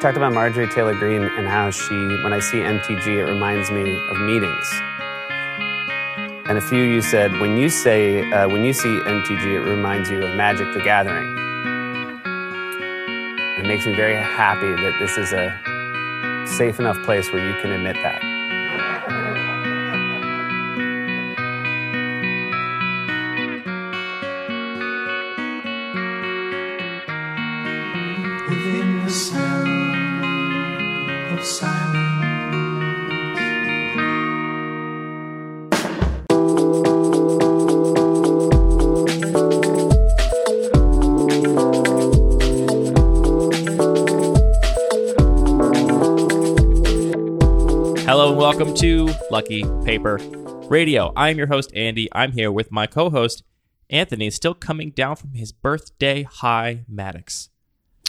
talked about Marjorie Taylor Greene and how she, when I see MTG, it reminds me of meetings. And a few of you said, when you see MTG, it reminds you of Magic the Gathering. It makes me very happy that this is a safe enough place where you can admit that. Welcome to Lucky Paper Radio. I'm your host, Andy. I'm here with my co-host, Anthony, still coming down from his birthday high, Maddox.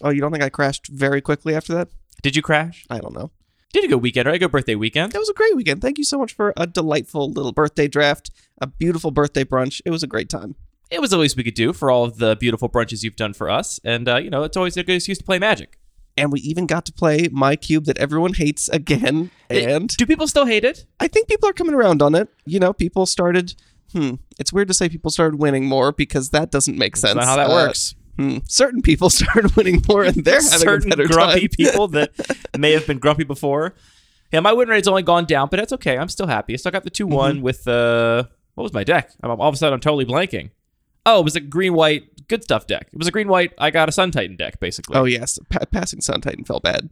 Oh, you don't think I crashed very quickly after that? Did you crash? I don't know. Did a good weekend, right? A good birthday weekend. That was a great weekend. Thank you so much for a delightful little birthday draft, a beautiful birthday brunch. It was a great time. It was the least we could do for all of the beautiful brunches you've done for us. And, you know, it's always a good excuse to play Magic. And we even got to play my cube that everyone hates again. And do people still hate it? I think people are coming around on it. You know, people started... It's weird to say people started winning more because that doesn't make sense. That's not how that works. Certain people started winning more and they're having a better grumpy time. People that may have been grumpy before. Yeah, my win rate's only gone down, but that's okay. I'm still happy. I still got the 2-1 with... what was my deck? All of a sudden, I'm totally blanking. Oh, it was a green-white good stuff deck. It was a green-white, I got a Sun Titan deck, basically. Oh, yes. Passing Sun Titan felt bad.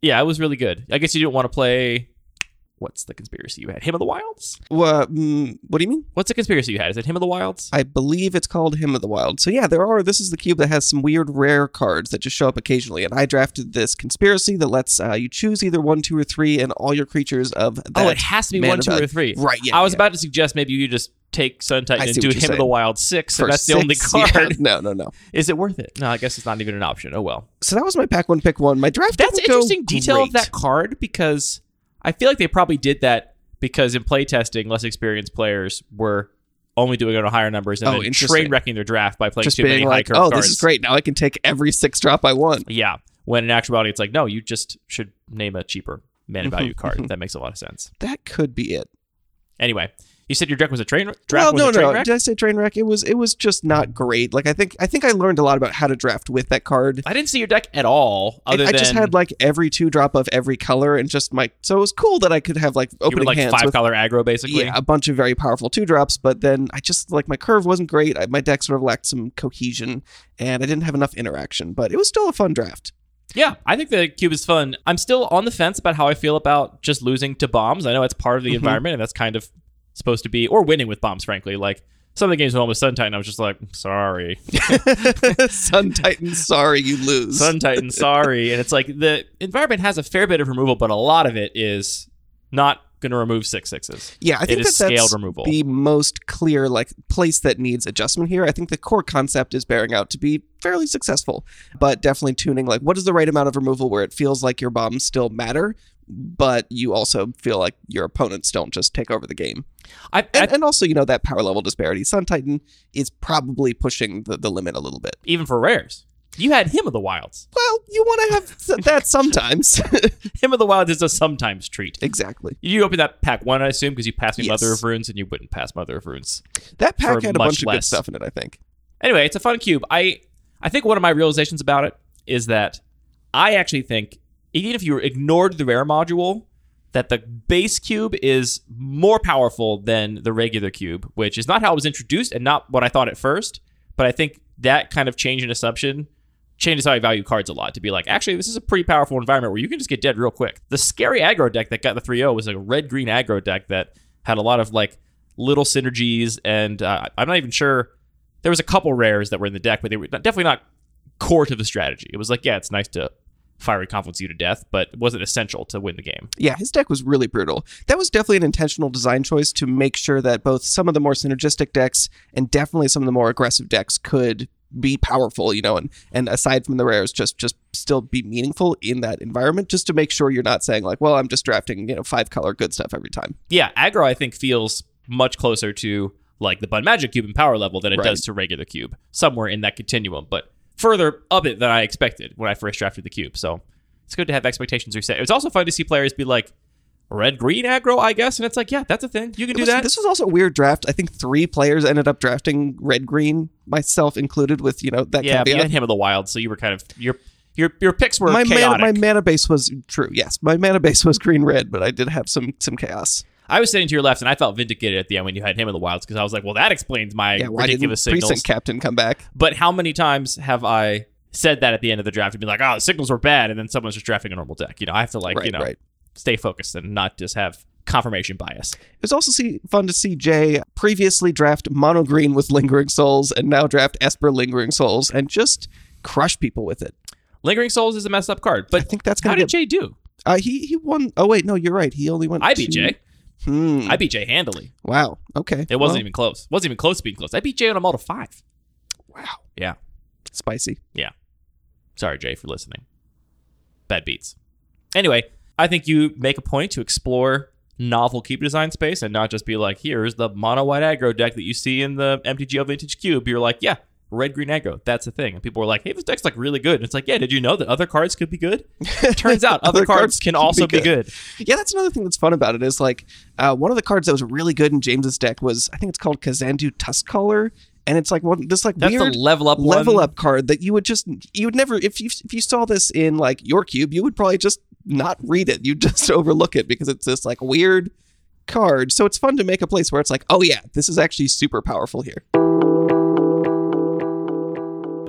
Yeah, it was really good. I guess you didn't want to play... What's the conspiracy you had? Hymn of the Wilds? What do you mean? What's the conspiracy you had? Is it Hymn of the Wilds? I believe it's called Hymn of the Wild. So yeah, this is the cube that has some weird rare cards that just show up occasionally. And I drafted this conspiracy that lets you choose either 1, 2, or 3 and all your creatures of that. Oh, it has to be 1, 2, or 3. Right, yeah. I was about to suggest maybe you just take Sun Titan and do Hymn of the Wild 6, and that's the only card. Yeah. No. Is it worth it? No, I guess it's not even an option. Oh, well. So that was my pack one, pick one. My draft didn't go great. That's interesting detail of that card because... I feel like they probably did that because in playtesting, less experienced players were only doing it on higher numbers and then train wrecking their draft by playing just too many high curve cards. This is great. Now I can take every 6 drop I want. Yeah. When in actuality, it's like, no, you just should name a cheaper mana value card. That makes a lot of sense. That could be it. Anyway, you said your deck was a train wreck? No. Did I say train wreck? It was just not great. Like I think I learned a lot about how to draft with that card. I didn't see your deck at all. I just had like every 2 drop of every color and just so it was cool that I could have like opening hands 5 color aggro basically. Yeah, a bunch of very powerful 2 drops, but then I just my curve wasn't great. My deck sort of lacked some cohesion and I didn't have enough interaction, but it was still a fun draft. Yeah, I think the cube is fun. I'm still on the fence about how I feel about just losing to bombs. I know it's part of the environment and that's kind of supposed to be, or winning with bombs, frankly. Like some of the games went with Sun Titan, I was just like, sorry. Sun Titan, sorry, you lose. Sun Titan, sorry. And it's like the environment has a fair bit of removal, but a lot of it is not going to remove 6/6s. Yeah, I think that's removal. The most clear place that needs adjustment here. I think the core concept is bearing out to be fairly successful, but definitely tuning what is the right amount of removal where it feels like your bombs still matter, but you also feel like your opponents don't just take over the game. And also, you know, that power level disparity. Sun Titan is probably pushing the limit a little bit. Even for rares. You had Hymn of the Wilds. Well, you want to have that sometimes. Hymn of the Wilds is a sometimes treat. Exactly. You open that pack one, I assume, because you passed me Mother of Runes and you wouldn't pass Mother of Runes. That pack had a bunch of good stuff in it, I think. Anyway, it's a fun cube. I think one of my realizations about it is that I actually think even if you ignored the rare module, that the base cube is more powerful than the regular cube, which is not how it was introduced and not what I thought at first. But I think that kind of change in assumption changes how I value cards a lot to be like, actually, this is a pretty powerful environment where you can just get dead real quick. The scary aggro deck that got the 3-0 was a red-green aggro deck that had a lot of little synergies. And I'm not even sure. There was a couple rares that were in the deck, but they were definitely not core to the strategy. It was it's nice to Fiery Confluence you to death, but it wasn't essential to win the game. Yeah, his deck was really brutal. That was definitely an intentional design choice to make sure that both some of the more synergistic decks and definitely some of the more aggressive decks could be powerful, you know, and aside from the rares, just still be meaningful in that environment, just to make sure you're not saying I'm just drafting, you know, 5 color good stuff every time. Yeah, aggro I think feels much closer to the Bun Magic Cube in power level than it does to regular cube, somewhere in that continuum, but further up it than I expected when I first drafted the cube. So it's good to have expectations reset. It's also fun to see players be like, red-green aggro, I guess. And it's like, yeah, that's a thing. You can do that. This was also a weird draft. I think 3 players ended up drafting red-green, myself included, with, you know, that caveat. Yeah, but you had Hymn of the Wild, so you were kind of... Your picks were chaotic. My mana base was true, yes. My mana base was green-red, but I did have some chaos. I was sitting to your left, and I felt vindicated at the end when you had Hymn of the Wilds, because I was like, well, that explains my ridiculous signals. Precinct captain come back? But how many times have I said that at the end of the draft and been like, oh, the signals were bad, and then someone's just drafting a normal deck. You know, I have to, like, stay focused and not just have confirmation bias. It was also fun to see Jay previously draft mono green with Lingering Souls and now draft Esper Lingering Souls and just crush people with it. Lingering Souls is a messed up card, but I think that's how did Jay do? He won. Oh wait, no, you're right. He only went. I beat Jay. I beat Jay handily. Wow. Okay. It wasn't even close. Wasn't even close to being close. I beat Jay on a multi 5. Wow. Yeah. Spicy. Yeah. Sorry, Jay, for listening. Bad beats. Anyway. I think you make a point to explore novel cube design space and not just be like, here's the mono-white aggro deck that you see in the MTGO Vintage Cube. You're like, yeah, red-green aggro. That's a thing. And people were like, hey, this deck's like really good. And it's like, yeah, did you know that other cards could be good? Turns out other cards can also be good. Yeah, that's another thing that's fun about it is like one of the cards that was really good in James's deck was, I think it's called Kazandu Tuskcaller. And it's like weird level up card that you would never, if you saw this in like your cube, you would probably just not read it. You just overlook it because it's this like weird card. So it's fun to make a place where it's like, oh yeah, this is actually super powerful here.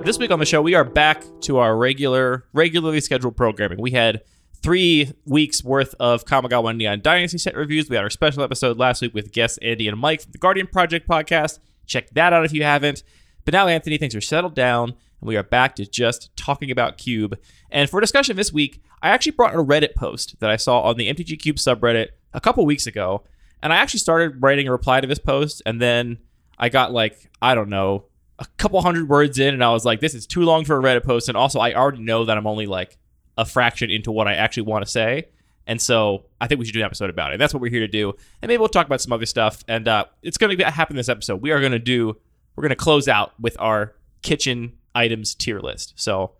This week on the show, we are back to our regularly scheduled programming. We had 3 weeks worth of Kamigawa Neon Dynasty set reviews. We had our special episode last week with guests Andy and Mike from the Guardian Project podcast. Check that out if you haven't. But now, Anthony, things are settled down, and we are back to just talking about Cube. And for discussion this week, I actually brought a Reddit post that I saw on the MTG Cube subreddit a couple weeks ago, and I actually started writing a reply to this post, and then I got, like, I don't know, a couple hundred words in, and I was like, this is too long for a Reddit post, and also I already know that I'm only, like, a fraction into what I actually want to say. And so I think we should do an episode about it. That's what we're here to do. And maybe we'll talk about some other stuff. And it's going to happen this episode. We're going to close out with our kitchen items tier list. So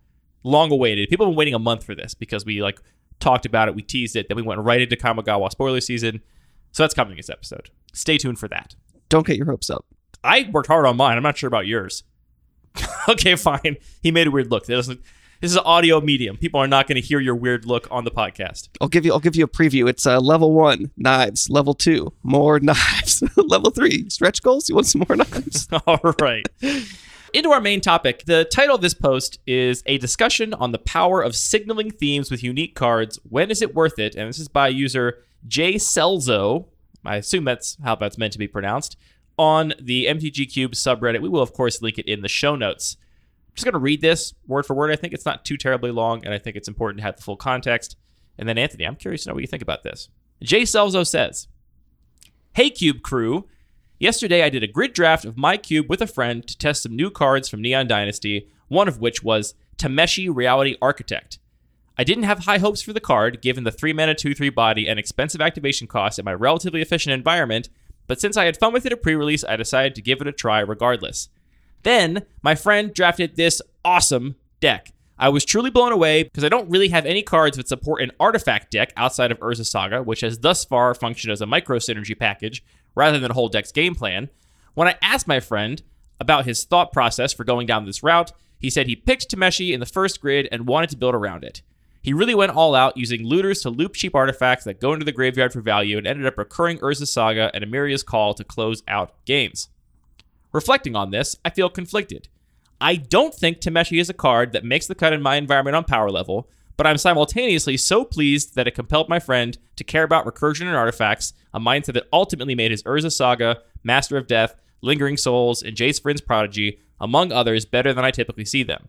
long awaited. People have been waiting a month for this because we like talked about it. We teased it. Then we went right into Kamigawa spoiler season. So that's coming this episode. Stay tuned for that. Don't get your hopes up. I worked hard on mine. I'm not sure about yours. Okay, fine. He made a weird look. This is an audio medium. People are not going to hear your weird look on the podcast. I'll give you a preview. It's level 1, knives. Level 2, more knives. Level 3, stretch goals. You want some more knives? All right. Into our main topic. The title of this post is a discussion on the power of signaling themes with unique cards. When is it worth it? And this is by user Jay Selzo. I assume that's how that's meant to be pronounced. On the MTG Cube subreddit. We will, of course, link it in the show notes. I'm just going to read this word for word. I think it's not too terribly long, and I think it's important to have the full context. And then, Anthony, I'm curious to know what you think about this. Jay Selzo says, hey, Cube crew. Yesterday, I did a grid draft of my cube with a friend to test some new cards from Neon Dynasty, one of which was Tameshi Reality Architect. I didn't have high hopes for the card, given the 3-mana 2-3 body and expensive activation cost in my relatively efficient environment, but since I had fun with it at pre-release, I decided to give it a try regardless. Then, my friend drafted this awesome deck. I was truly blown away because I don't really have any cards that support an artifact deck outside of Urza Saga, which has thus far functioned as a micro-synergy package rather than a whole deck's game plan. When I asked my friend about his thought process for going down this route, he said he picked Tameshi in the first grid and wanted to build around it. He really went all out using looters to loop cheap artifacts that go into the graveyard for value and ended up recurring Urza Saga and Emeria's Call to close out games. Reflecting on this, I feel conflicted. I don't think Tameshi is a card that makes the cut in my environment on power level, but I'm simultaneously so pleased that it compelled my friend to care about recursion and artifacts, a mindset that ultimately made his Urza Saga, Master of Death, Lingering Souls, and Jace Friend's Prodigy, among others, better than I typically see them.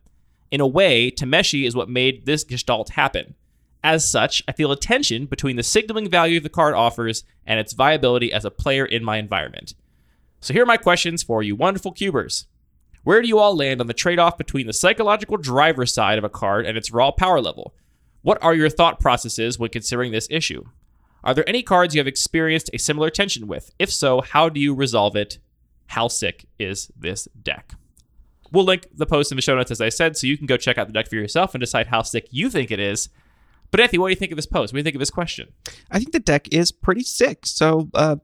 In a way, Tameshi is what made this gestalt happen. As such, I feel a tension between the signaling value the card offers and its viability as a player in my environment. So here are my questions for you wonderful cubers. Where do you all land on the trade-off between the psychological driver side of a card and its raw power level? What are your thought processes when considering this issue? Are there any cards you have experienced a similar tension with? If so, how do you resolve it? How sick is this deck? We'll link the post in the show notes, as I said, so you can go check out the deck for yourself and decide how sick you think it is. But Anthony, what do you think of this post? What do you think of this question? I think the deck is pretty sick. So I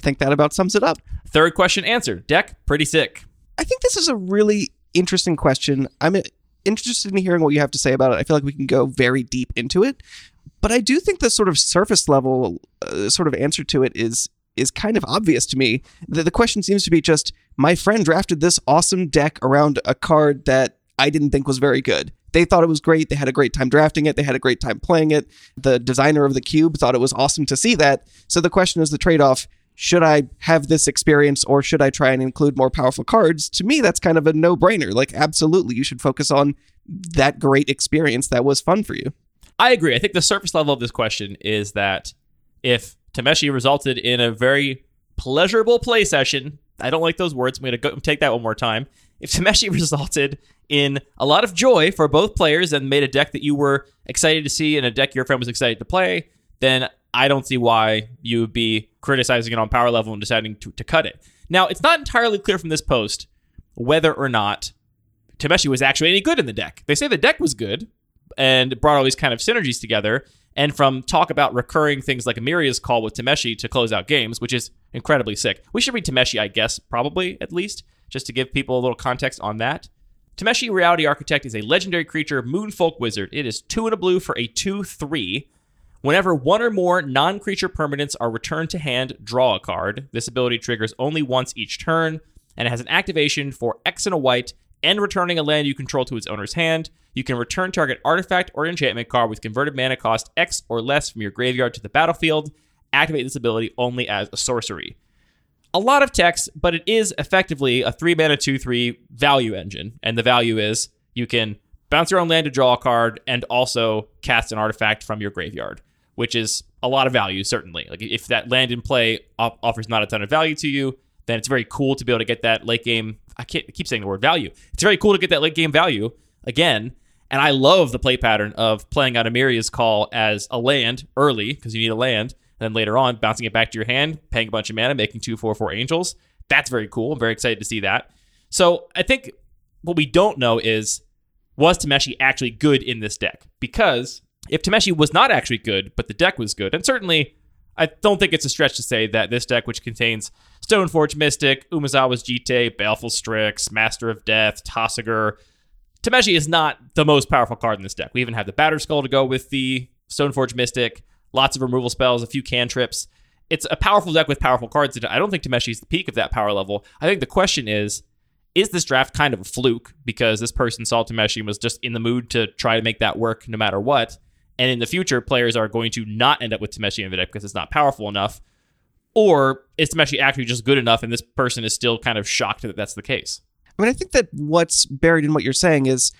think that about sums it up. Third question answered. Deck, pretty sick. I think this is a really interesting question. I'm interested in hearing what you have to say about it. I feel like we can go very deep into it. But I do think the sort of surface level sort of answer to it is kind of obvious to me. The question seems to be just, my friend drafted this awesome deck around a card that I didn't think was very good. They thought it was great. They had a great time drafting it. They had a great time playing it. The designer of the cube thought it was awesome to see that. So the question is the trade-off. Should I have this experience or should I try and include more powerful cards? To me, that's kind of a no-brainer. Like, absolutely, you should focus on that great experience that was fun for you. I agree. I think the surface level of this question is that if Tameshi resulted in a very pleasurable play session, I don't like those words. I'm going to go take that one more time. If Tameshi resulted in a lot of joy for both players and made a deck that you were excited to see and a deck your friend was excited to play, then I don't see why you would be criticizing it on power level and deciding to cut it. Now, it's not entirely clear from this post whether or not Tameshi was actually any good in the deck. They say the deck was good and brought all these kind of synergies together. And from talk about recurring things like Emeria's Call with Tameshi to close out games, which is incredibly sick. We should read Tameshi, I guess, probably at least, just to give people a little context on that. Tameshi Reality Architect is a legendary creature, Moonfolk Wizard. It is 2 and a blue for a 2/3. Whenever one or more non-creature permanents are returned to hand, draw a card. This ability triggers only once each turn, and it has an activation for X and a white, and returning a land you control to its owner's hand. You can return target artifact or enchantment card with converted mana cost X or less from your graveyard to the battlefield. Activate this ability only as a sorcery. A lot of text, but it is effectively a 3-mana 2-3 value engine. And the value is you can bounce your own land to draw a card and also cast an artifact from your graveyard, which is a lot of value, certainly. Like, if that land in play offers not a ton of value to you, then it's very cool to be able to get that late game. I keep saying the word value. It's very cool to get that late game value again. And I love the play pattern of playing out Emeria's Call as a land early, because you need a land, and then later on, bouncing it back to your hand, paying a bunch of mana, making 2/4/4 angels. That's very cool. I'm very excited to see that. So I think what we don't know is, was Tameshi actually good in this deck? Because if Tameshi was not actually good, but the deck was good, and certainly I don't think it's a stretch to say that this deck, which contains Stoneforge Mystic, Umezawa's Jitte, Baleful Strix, Master of Death, Tosiger, Tameshi is not the most powerful card in this deck. We even have the Batterskull to go with the Stoneforge Mystic, lots of removal spells, a few cantrips. It's a powerful deck with powerful cards. I don't think Tameshi's the peak of that power level. I think the question is this draft kind of a fluke because this person saw Tameshi and was just in the mood to try to make that work no matter what? And in the future, players are going to not end up with Tameshi in the deck because it's not powerful enough. Or is Tameshi actually just good enough and this person is still kind of shocked that that's the case? I mean, I think that what's buried in what you're saying is,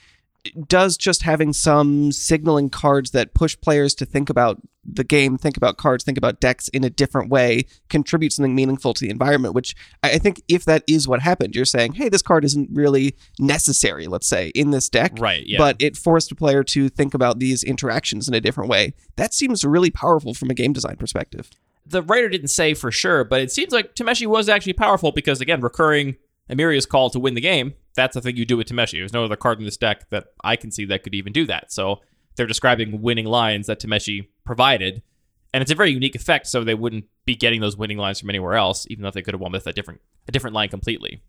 does just having some signaling cards that push players to think about the game, think about cards, think about decks in a different way, contribute something meaningful to the environment, which I think if that is what happened, you're saying, hey, this card isn't really necessary, let's say, in this deck, right? Yeah. But it forced a player to think about these interactions in a different way. That seems really powerful from a game design perspective. The writer didn't say for sure, but it seems like Tameshi was actually powerful because, again, recurring Emeria's Call to win the game, that's the thing you do with Tameshi. There's no other card in this deck that I can see that could even do that. So they're describing winning lines that Tameshi provided, and it's a very unique effect, so they wouldn't be getting those winning lines from anywhere else, even though they could have won with a different line completely.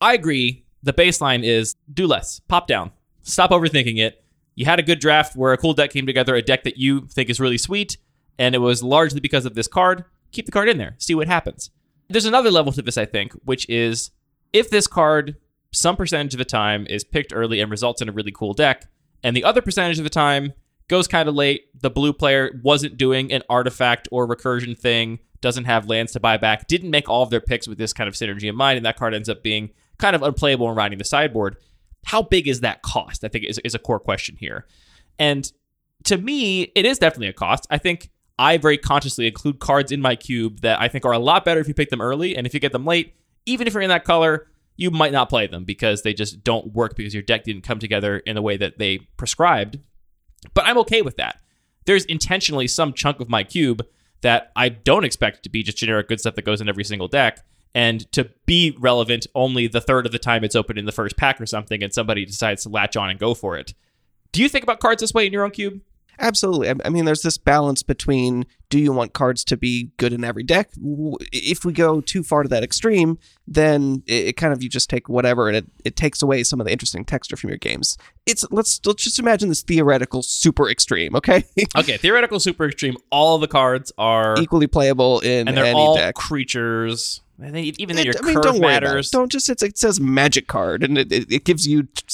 I agree. The baseline is do less. Pop down. Stop overthinking it. You had a good draft where a cool deck came together, a deck that you think is really sweet, and it was largely because of this card. Keep the card in there. See what happens. There's another level to this, I think, which is if this card, some percentage of the time, is picked early and results in a really cool deck, and the other percentage of the time goes kind of late, the blue player wasn't doing an artifact or recursion thing, doesn't have lands to buy back, didn't make all of their picks with this kind of synergy in mind, and that card ends up being kind of unplayable and riding the sideboard. How big is that cost? I think is a core question here. And to me, it is definitely a cost. I think I very consciously include cards in my cube that I think are a lot better if you pick them early, and if you get them late, even if you're in that color, you might not play them because they just don't work because your deck didn't come together in the way that they prescribed. But I'm okay with that. There's intentionally some chunk of my cube that I don't expect to be just generic good stuff that goes in every single deck and to be relevant only the third of the time it's open in the first pack or something and somebody decides to latch on and go for it. Do you think about cards this way in your own cube? Absolutely. I mean, there's this balance between, do you want cards to be good in every deck? If we go too far to that extreme, then it kind of, you just take whatever, and it takes away some of the interesting texture from your games. Let's just imagine this theoretical super extreme, okay? Okay, theoretical super extreme. All the cards are equally playable in any deck. And they're all deck. Creatures. Even though your curve don't matters. Don't just, it says magic card, and it gives you it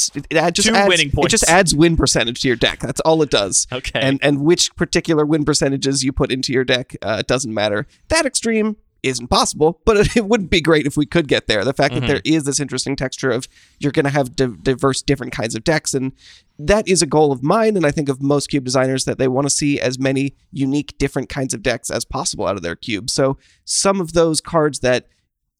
just adds winning points. It just adds win percentage to your deck. That's all it does. Okay. And which particular win percentages you put into your deck, it doesn't matter. That extreme isn't possible, but it wouldn't be great if we could get there. The fact that there is this interesting texture of you're going to have diverse different kinds of decks, and that is a goal of mine, and I think of most cube designers, that they want to see as many unique different kinds of decks as possible out of their cube. So some of those cards that,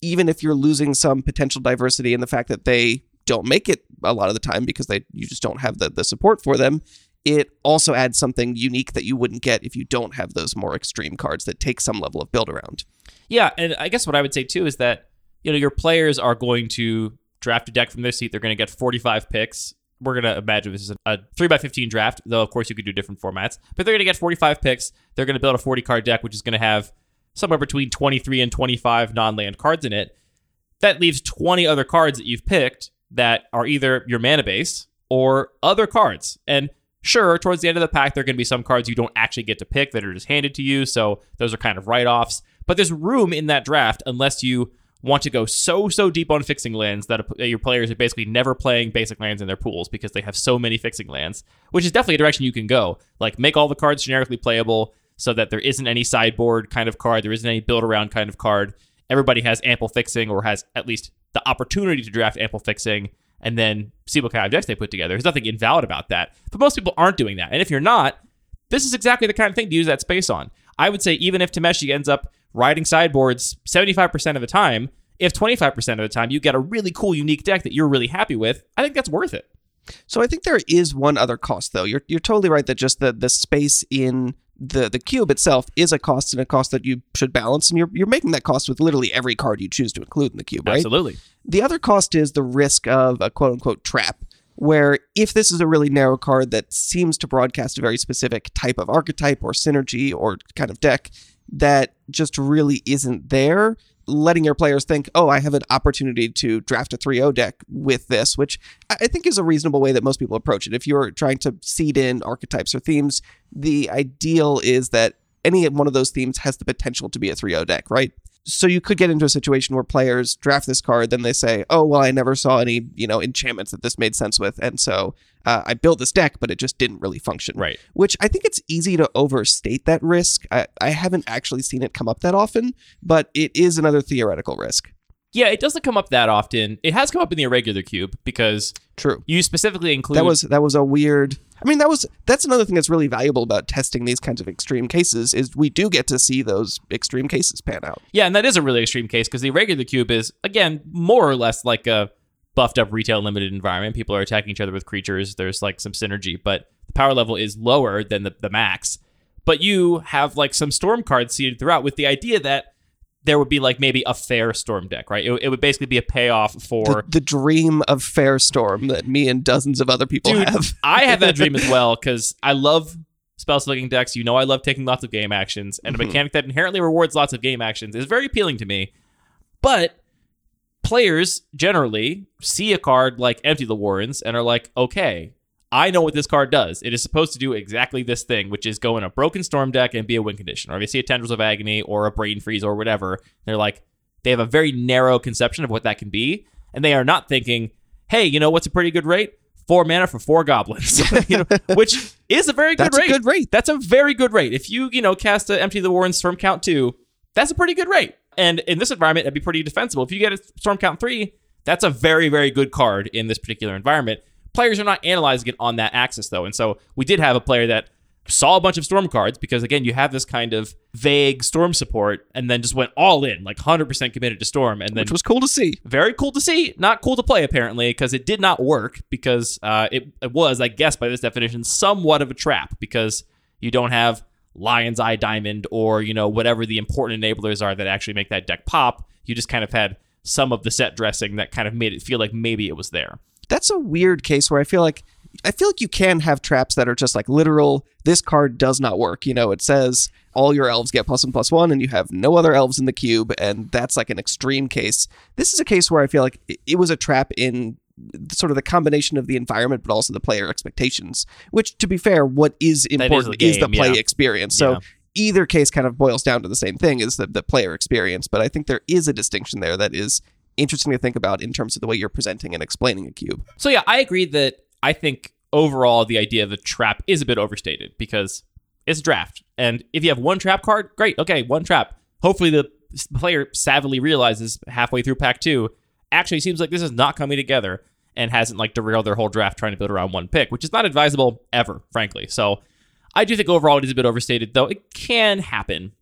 even if you're losing some potential diversity in the fact that they don't make it a lot of the time because you just don't have the support for them, it also adds something unique that you wouldn't get if you don't have those more extreme cards that take some level of build around. Yeah, and I guess what I would say too is that, you know, your players are going to draft a deck from their seat. They're going to get 45 picks. We're going to imagine this is a 3x15 draft, though of course you could do different formats. But they're going to get 45 picks. They're going to build a 40-card deck, which is going to have somewhere between 23 and 25 non-land cards in it. That leaves 20 other cards that you've picked that are either your mana base or other cards. And sure, towards the end of the pack, there are going to be some cards you don't actually get to pick that are just handed to you, so those are kind of write-offs. But there's room in that draft, unless you want to go so deep on fixing lands that your players are basically never playing basic lands in their pools because they have so many fixing lands, which is definitely a direction you can go. Like, make all the cards generically playable so that there isn't any sideboard kind of card, there isn't any build-around kind of card. Everybody has ample fixing, or has at least the opportunity to draft ample fixing, and then see what kind of decks they put together. There's nothing invalid about that. But most people aren't doing that. And if you're not, this is exactly the kind of thing to use that space on. I would say even if Tameshi ends up riding sideboards 75% of the time, if 25% of the time you get a really cool, unique deck that you're really happy with, I think that's worth it. So I think there is one other cost, though. You're totally right that just the space in the cube itself is a cost, and a cost that you should balance, and you're making that cost with literally every card you choose to include in the cube, right? Absolutely. The other cost is the risk of a quote-unquote trap, where if this is a really narrow card that seems to broadcast a very specific type of archetype or synergy or kind of deck that just really isn't there, letting your players think, oh, I have an opportunity to draft a 3-0 deck with this, which I think is a reasonable way that most people approach it. If you're trying to seed in archetypes or themes, the ideal is that any one of those themes has the potential to be a 3-0 deck, right? So you could get into a situation where players draft this card, then they say, oh, well, I never saw any, you know, enchantments that this made sense with, and so I built this deck, but it just didn't really function. Right. Which I think it's easy to overstate that risk. I haven't actually seen it come up that often, but it is another theoretical risk. Yeah, it doesn't come up that often. It has come up in the Irregular Cube because true, you specifically include... That was a weird... I mean, that's another thing that's really valuable about testing these kinds of extreme cases, is we do get to see those extreme cases pan out. Yeah, and that is a really extreme case because the Irregular Cube is, again, more or less like a buffed up retail limited environment. People are attacking each other with creatures. There's like some synergy, but the power level is lower than the max. But you have like some storm cards seeded throughout with the idea that there would be like maybe a fair storm deck, right? It would basically be a payoff for... The dream of fair storm that me and dozens of other people have. I have that dream as well, because I love spell-slinging decks. You know, I love taking lots of game actions, and a mechanic that inherently rewards lots of game actions is very appealing to me. But players generally see a card like Empty the Warrens and are like, okay, I know what this card does. It is supposed to do exactly this thing, which is go in a broken storm deck and be a win condition. Or if you see a Tendrils of Agony or a Brain Freeze or whatever, they're like, they have a very narrow conception of what that can be. And they are not thinking, hey, you know what's a pretty good rate? 4 mana for 4 goblins, you know, which is a very good rate. That's a good rate. That's a very good rate. If you, you know, cast an Empty the Warrens Storm Count 2, that's a pretty good rate. And in this environment, it'd be pretty defensible. If you get a Storm Count 3, that's a very, very good card in this particular environment. Players are not analyzing it on that axis, though. And so we did have a player that saw a bunch of storm cards because, again, you have this kind of vague storm support, and then just went all in, like 100% committed to storm. And then, which was cool to see. Very cool to see. Not cool to play, apparently, because it did not work, because it was, I guess, by this definition, somewhat of a trap, because you don't have Lion's Eye Diamond or, you know, whatever the important enablers are that actually make that deck pop. You just kind of had some of the set dressing that kind of made it feel like maybe it was there. That's a weird case where I feel like I feel like you can have traps that are just like literal, this card does not work. You know, it says all your elves get +1/+1 and you have no other elves in the cube. And that's like an extreme case. This is a case where I feel like it was a trap in sort of the combination of the environment, but also the player expectations, which, to be fair, what is important is the play experience. So either case kind of boils down to the same thing, is the player experience. But I think there is a distinction there that is interesting to think about in terms of the way you're presenting and explaining a cube. So yeah, I agree that I think overall the idea of a trap is a bit overstated because it's a draft. And if you have one trap card, great. Okay, one trap. Hopefully the player savvily realizes halfway through pack two, actually seems like this is not coming together, and hasn't like derailed their whole draft trying to build around one pick, which is not advisable ever, frankly. So I do think overall it is a bit overstated, though it can happen.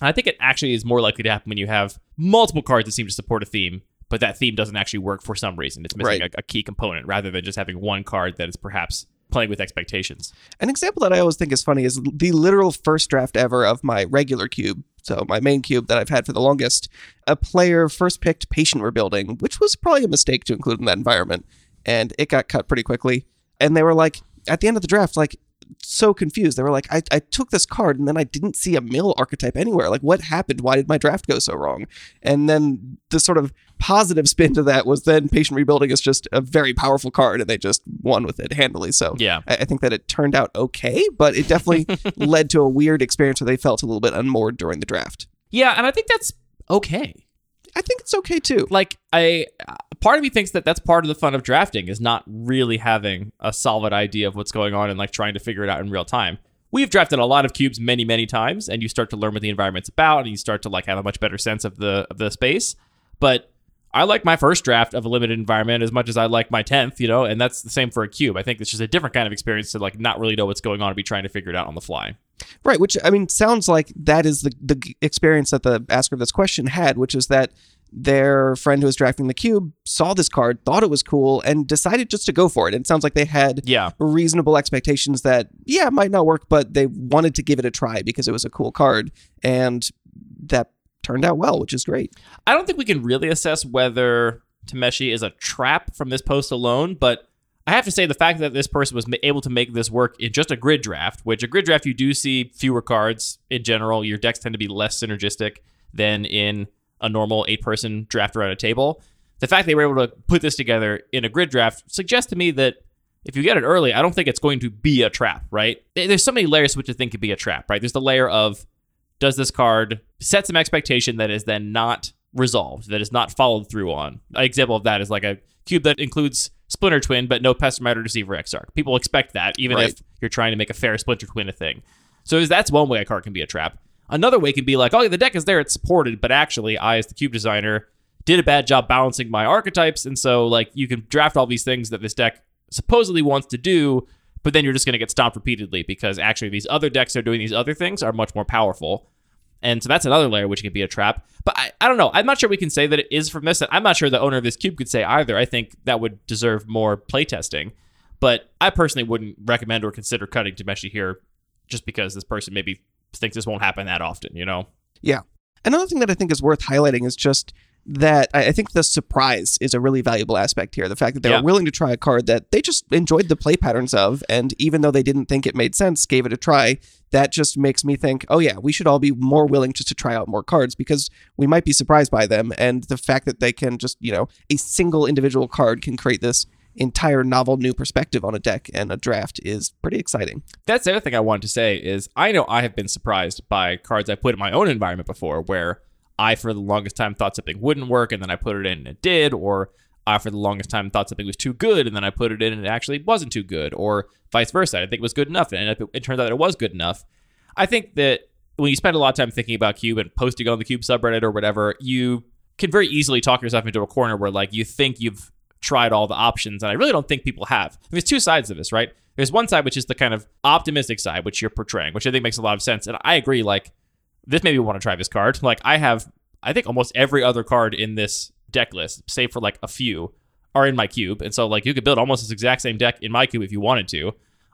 I think it actually is more likely to happen when you have multiple cards that seem to support a theme, but that theme doesn't actually work for some reason. It's missing a key component, rather than just having one card that is perhaps playing with expectations. An example that I always think is funny is the literal first draft ever of my regular cube, so my main cube that I've had for the longest. A player first picked Patient Rebuilding, which was probably a mistake to include in that environment, and it got cut pretty quickly. And they were like, at the end of the draft, like, so confused. They were like, I took this card and then I didn't see a mill archetype anywhere. Like, what happened? Why did my draft go so wrong? And then the sort of positive spin to that was then Patient Rebuilding is just a very powerful card, and they just won with it handily. So yeah, I think that it turned out okay, but it definitely led to a weird experience where they felt a little bit unmoored during the draft. Yeah, and I think that's okay. I think it's okay too. Like, part of me thinks that that's part of the fun of drafting, is not really having a solid idea of what's going on and like trying to figure it out in real time. We've drafted a lot of cubes many, many times, and you start to learn what the environment's about, and you start to like have a much better sense of the space. But I like my first draft of a limited environment as much as I like my 10th, you know, and that's the same for a cube. I think it's just a different kind of experience to like not really know what's going on and be trying to figure it out on the fly. Right, which, I mean, sounds like that is the experience that the asker of this question had, which is that their friend who was drafting the cube saw this card, thought it was cool, and decided just to go for it. And it sounds like they had reasonable expectations that, it might not work, but they wanted to give it a try because it was a cool card. And that turned out well, which is great. I don't think we can really assess whether Tameshi is a trap from this post alone, but I have to say the fact that this person was able to make this work in just a grid draft, which a grid draft you do see fewer cards in general. Your decks tend to be less synergistic than in a normal 8-person draft around a table. The fact they were able to put this together in a grid draft suggests to me that if you get it early, I don't think it's going to be a trap, right? There's so many layers to which I think could be a trap, right? There's the layer of, does this card set some expectation that is then not resolved, that is not followed through on? An example of that is like a cube that includes Splinter Twin, but no Pestmite, Deceiver, Exarch. People expect that, even if you're trying to make a fair Splinter Twin a thing. So that's one way a card can be a trap. Another way can be like, the deck is there, it's supported, but actually I, as the cube designer, did a bad job balancing my archetypes, and so like you can draft all these things that this deck supposedly wants to do, but then you're just going to get stomped repeatedly because actually these other decks that are doing these other things are much more powerful. And so that's another layer which can be a trap. But I don't know. I'm not sure we can say that it is from this. I'm not sure the owner of this cube could say either. I think that would deserve more playtesting. But I personally wouldn't recommend or consider cutting Tameshi here just because this person maybe thinks this won't happen that often, you know? Yeah. Another thing that I think is worth highlighting is just that I think the surprise is a really valuable aspect here. The fact that they were willing to try a card that they just enjoyed the play patterns of, and even though they didn't think it made sense, gave it a try. That just makes me think, we should all be more willing just to try out more cards because we might be surprised by them. And the fact that they can just, a single individual card can create this entire novel new perspective on a deck and a draft is pretty exciting. That's the other thing I wanted to say is I know I have been surprised by cards I put in my own environment before where I, for the longest time, thought something wouldn't work, and then I put it in and it did, or I, for the longest time, thought something was too good, and then I put it in and it actually wasn't too good, or vice versa. I didn't think it was good enough, and it turns out that it was good enough. I think that when you spend a lot of time thinking about Cube and posting on the Cube subreddit or whatever, you can very easily talk yourself into a corner where like you think you've tried all the options, and I really don't think people have. There's two sides of this, right? There's one side, which is the kind of optimistic side, which you're portraying, which I think makes a lot of sense, and I agree, like, this made me want to try this card. Like, I have, I think almost every other card in this deck list, save for like a few, are in my cube. And so like you could build almost this exact same deck in my cube if you wanted to.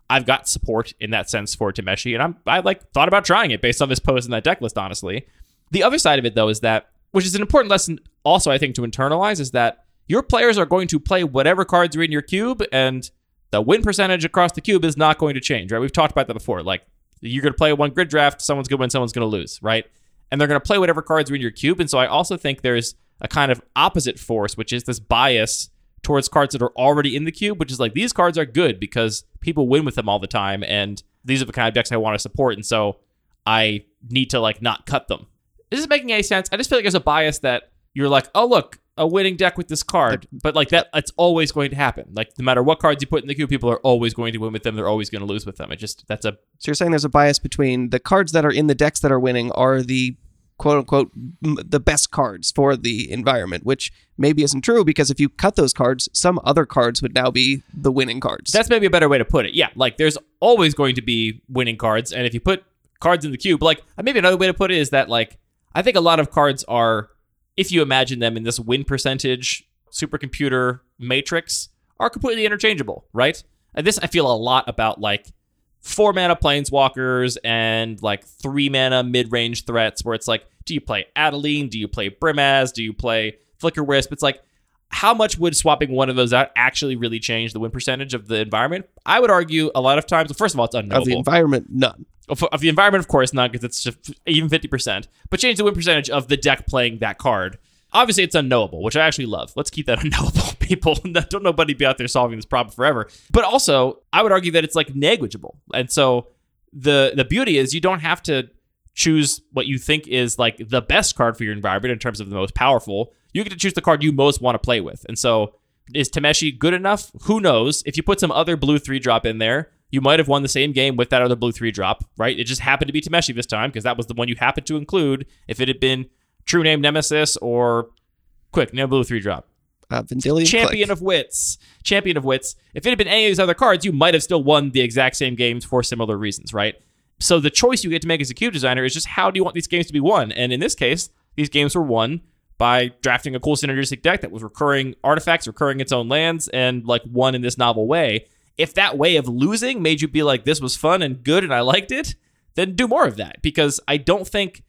I've got support in that sense for Tameshi, and I like thought about trying it based on this post in that deck list, honestly. The other side of it though is that, which is an important lesson also I think to internalize, is that your players are going to play whatever cards are in your cube, and the win percentage across the cube is not going to change, right? We've talked about that before. Like, you're going to play one grid draft, someone's going to win, someone's going to lose, right? And they're going to play whatever cards are in your cube. And so I also think there's a kind of opposite force, which is this bias towards cards that are already in the cube, which is like, these cards are good because people win with them all the time, and these are the kind of decks I want to support, and so I need to, like, not cut them. Is this making any sense? I just feel like there's a bias that you're like, oh, look, a winning deck with this card, but like that, it's always going to happen. Like, no matter what cards you put in the cube, people are always going to win with them. They're always going to lose with them. It just, that's a... So you're saying there's a bias between the cards that are in the decks that are winning are the quote unquote the best cards for the environment, which maybe isn't true, because if you cut those cards, some other cards would now be the winning cards. That's maybe a better way to put it. Yeah. Like, there's always going to be winning cards. And if you put cards in the cube, like, maybe another way to put it is that, like, I think a lot of cards are, if you imagine them in this win percentage supercomputer matrix, are completely interchangeable, right? And this, I feel a lot about, like, 4-mana planeswalkers and, like, 3-mana mid-range threats, where it's like, do you play Adeline? Do you play Brimaz? Do you play Flicker Wisp? It's like, how much would swapping one of those out actually really change the win percentage of the environment? I would argue a lot of times, well, first of all, it's unknowable. Of the environment, none. Of the environment, of course, not, because it's just even 50%, but change the win percentage of the deck playing that card. Obviously, it's unknowable, which I actually love. Let's keep that unknowable, people. Don't nobody be out there solving this problem forever. But also, I would argue that it's, like, negligible. And so the beauty is you don't have to choose what you think is, like, the best card for your environment in terms of the most powerful. You get to choose the card you most want to play with. And so, is Tameshi good enough? Who knows? If you put some other blue 3-drop in there, you might have won the same game with that other blue 3-drop, right? It just happened to be Tameshi this time because that was the one you happened to include. If it had been True Name Nemesis or Quick, no blue 3-drop. Champion of Wits. If it had been any of these other cards, you might have still won the exact same games for similar reasons, right? So the choice you get to make as a cube designer is just, how do you want these games to be won? And in this case, these games were won by drafting a cool synergistic deck that was recurring artifacts, recurring its own lands, and, like, won in this novel way. If that way of losing made you be like, this was fun and good and I liked it, then do more of that. Because I don't think...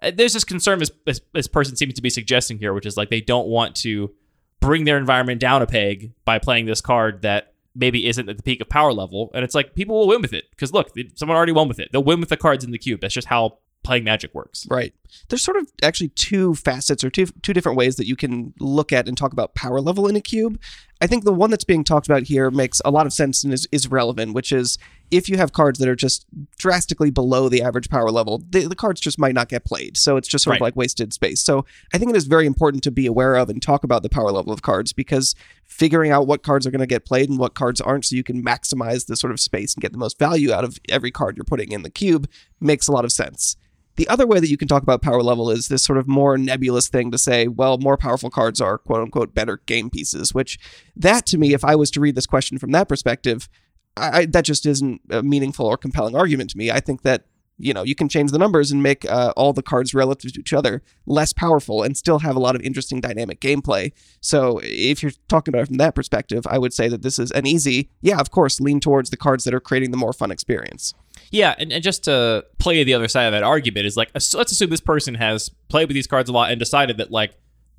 There's this concern this person seems to be suggesting here, which is, like, they don't want to bring their environment down a peg by playing this card that maybe isn't at the peak of power level. And it's like, people will win with it. Because, look, someone already won with it. They'll win with the cards in the cube. That's just how playing Magic works. Right. There's sort of actually two facets or two different ways that you can look at and talk about power level in a cube. I think the one that's being talked about here makes a lot of sense and is relevant, which is, if you have cards that are just drastically below the average power level, the cards just might not get played. So it's just sort of like wasted space. So I think it is very important to be aware of and talk about the power level of cards, because figuring out what cards are going to get played and what cards aren't, so you can maximize the sort of space and get the most value out of every card you're putting in the cube, makes a lot of sense. The other way that you can talk about power level is this sort of more nebulous thing to say, well, more powerful cards are, quote unquote, better game pieces, which, that to me, if I was to read this question from that perspective, that just isn't a meaningful or compelling argument to me. I think that, you know, you can change the numbers and make all the cards relative to each other less powerful and still have a lot of interesting dynamic gameplay. So if you're talking about it from that perspective, I would say that this is an easy, yeah, of course, lean towards the cards that are creating the more fun experience. Yeah, and just to play the other side of that argument is, like, let's assume this person has played with these cards a lot and decided that, like,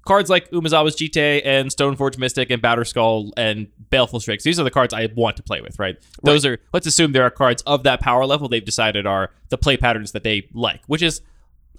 cards like Umezawa's Jitte and Stoneforge Mystic and Batterskull and Baleful Strix, these are the cards I want to play with, right? Those are, let's assume there are cards of that power level they've decided are the play patterns that they like, which is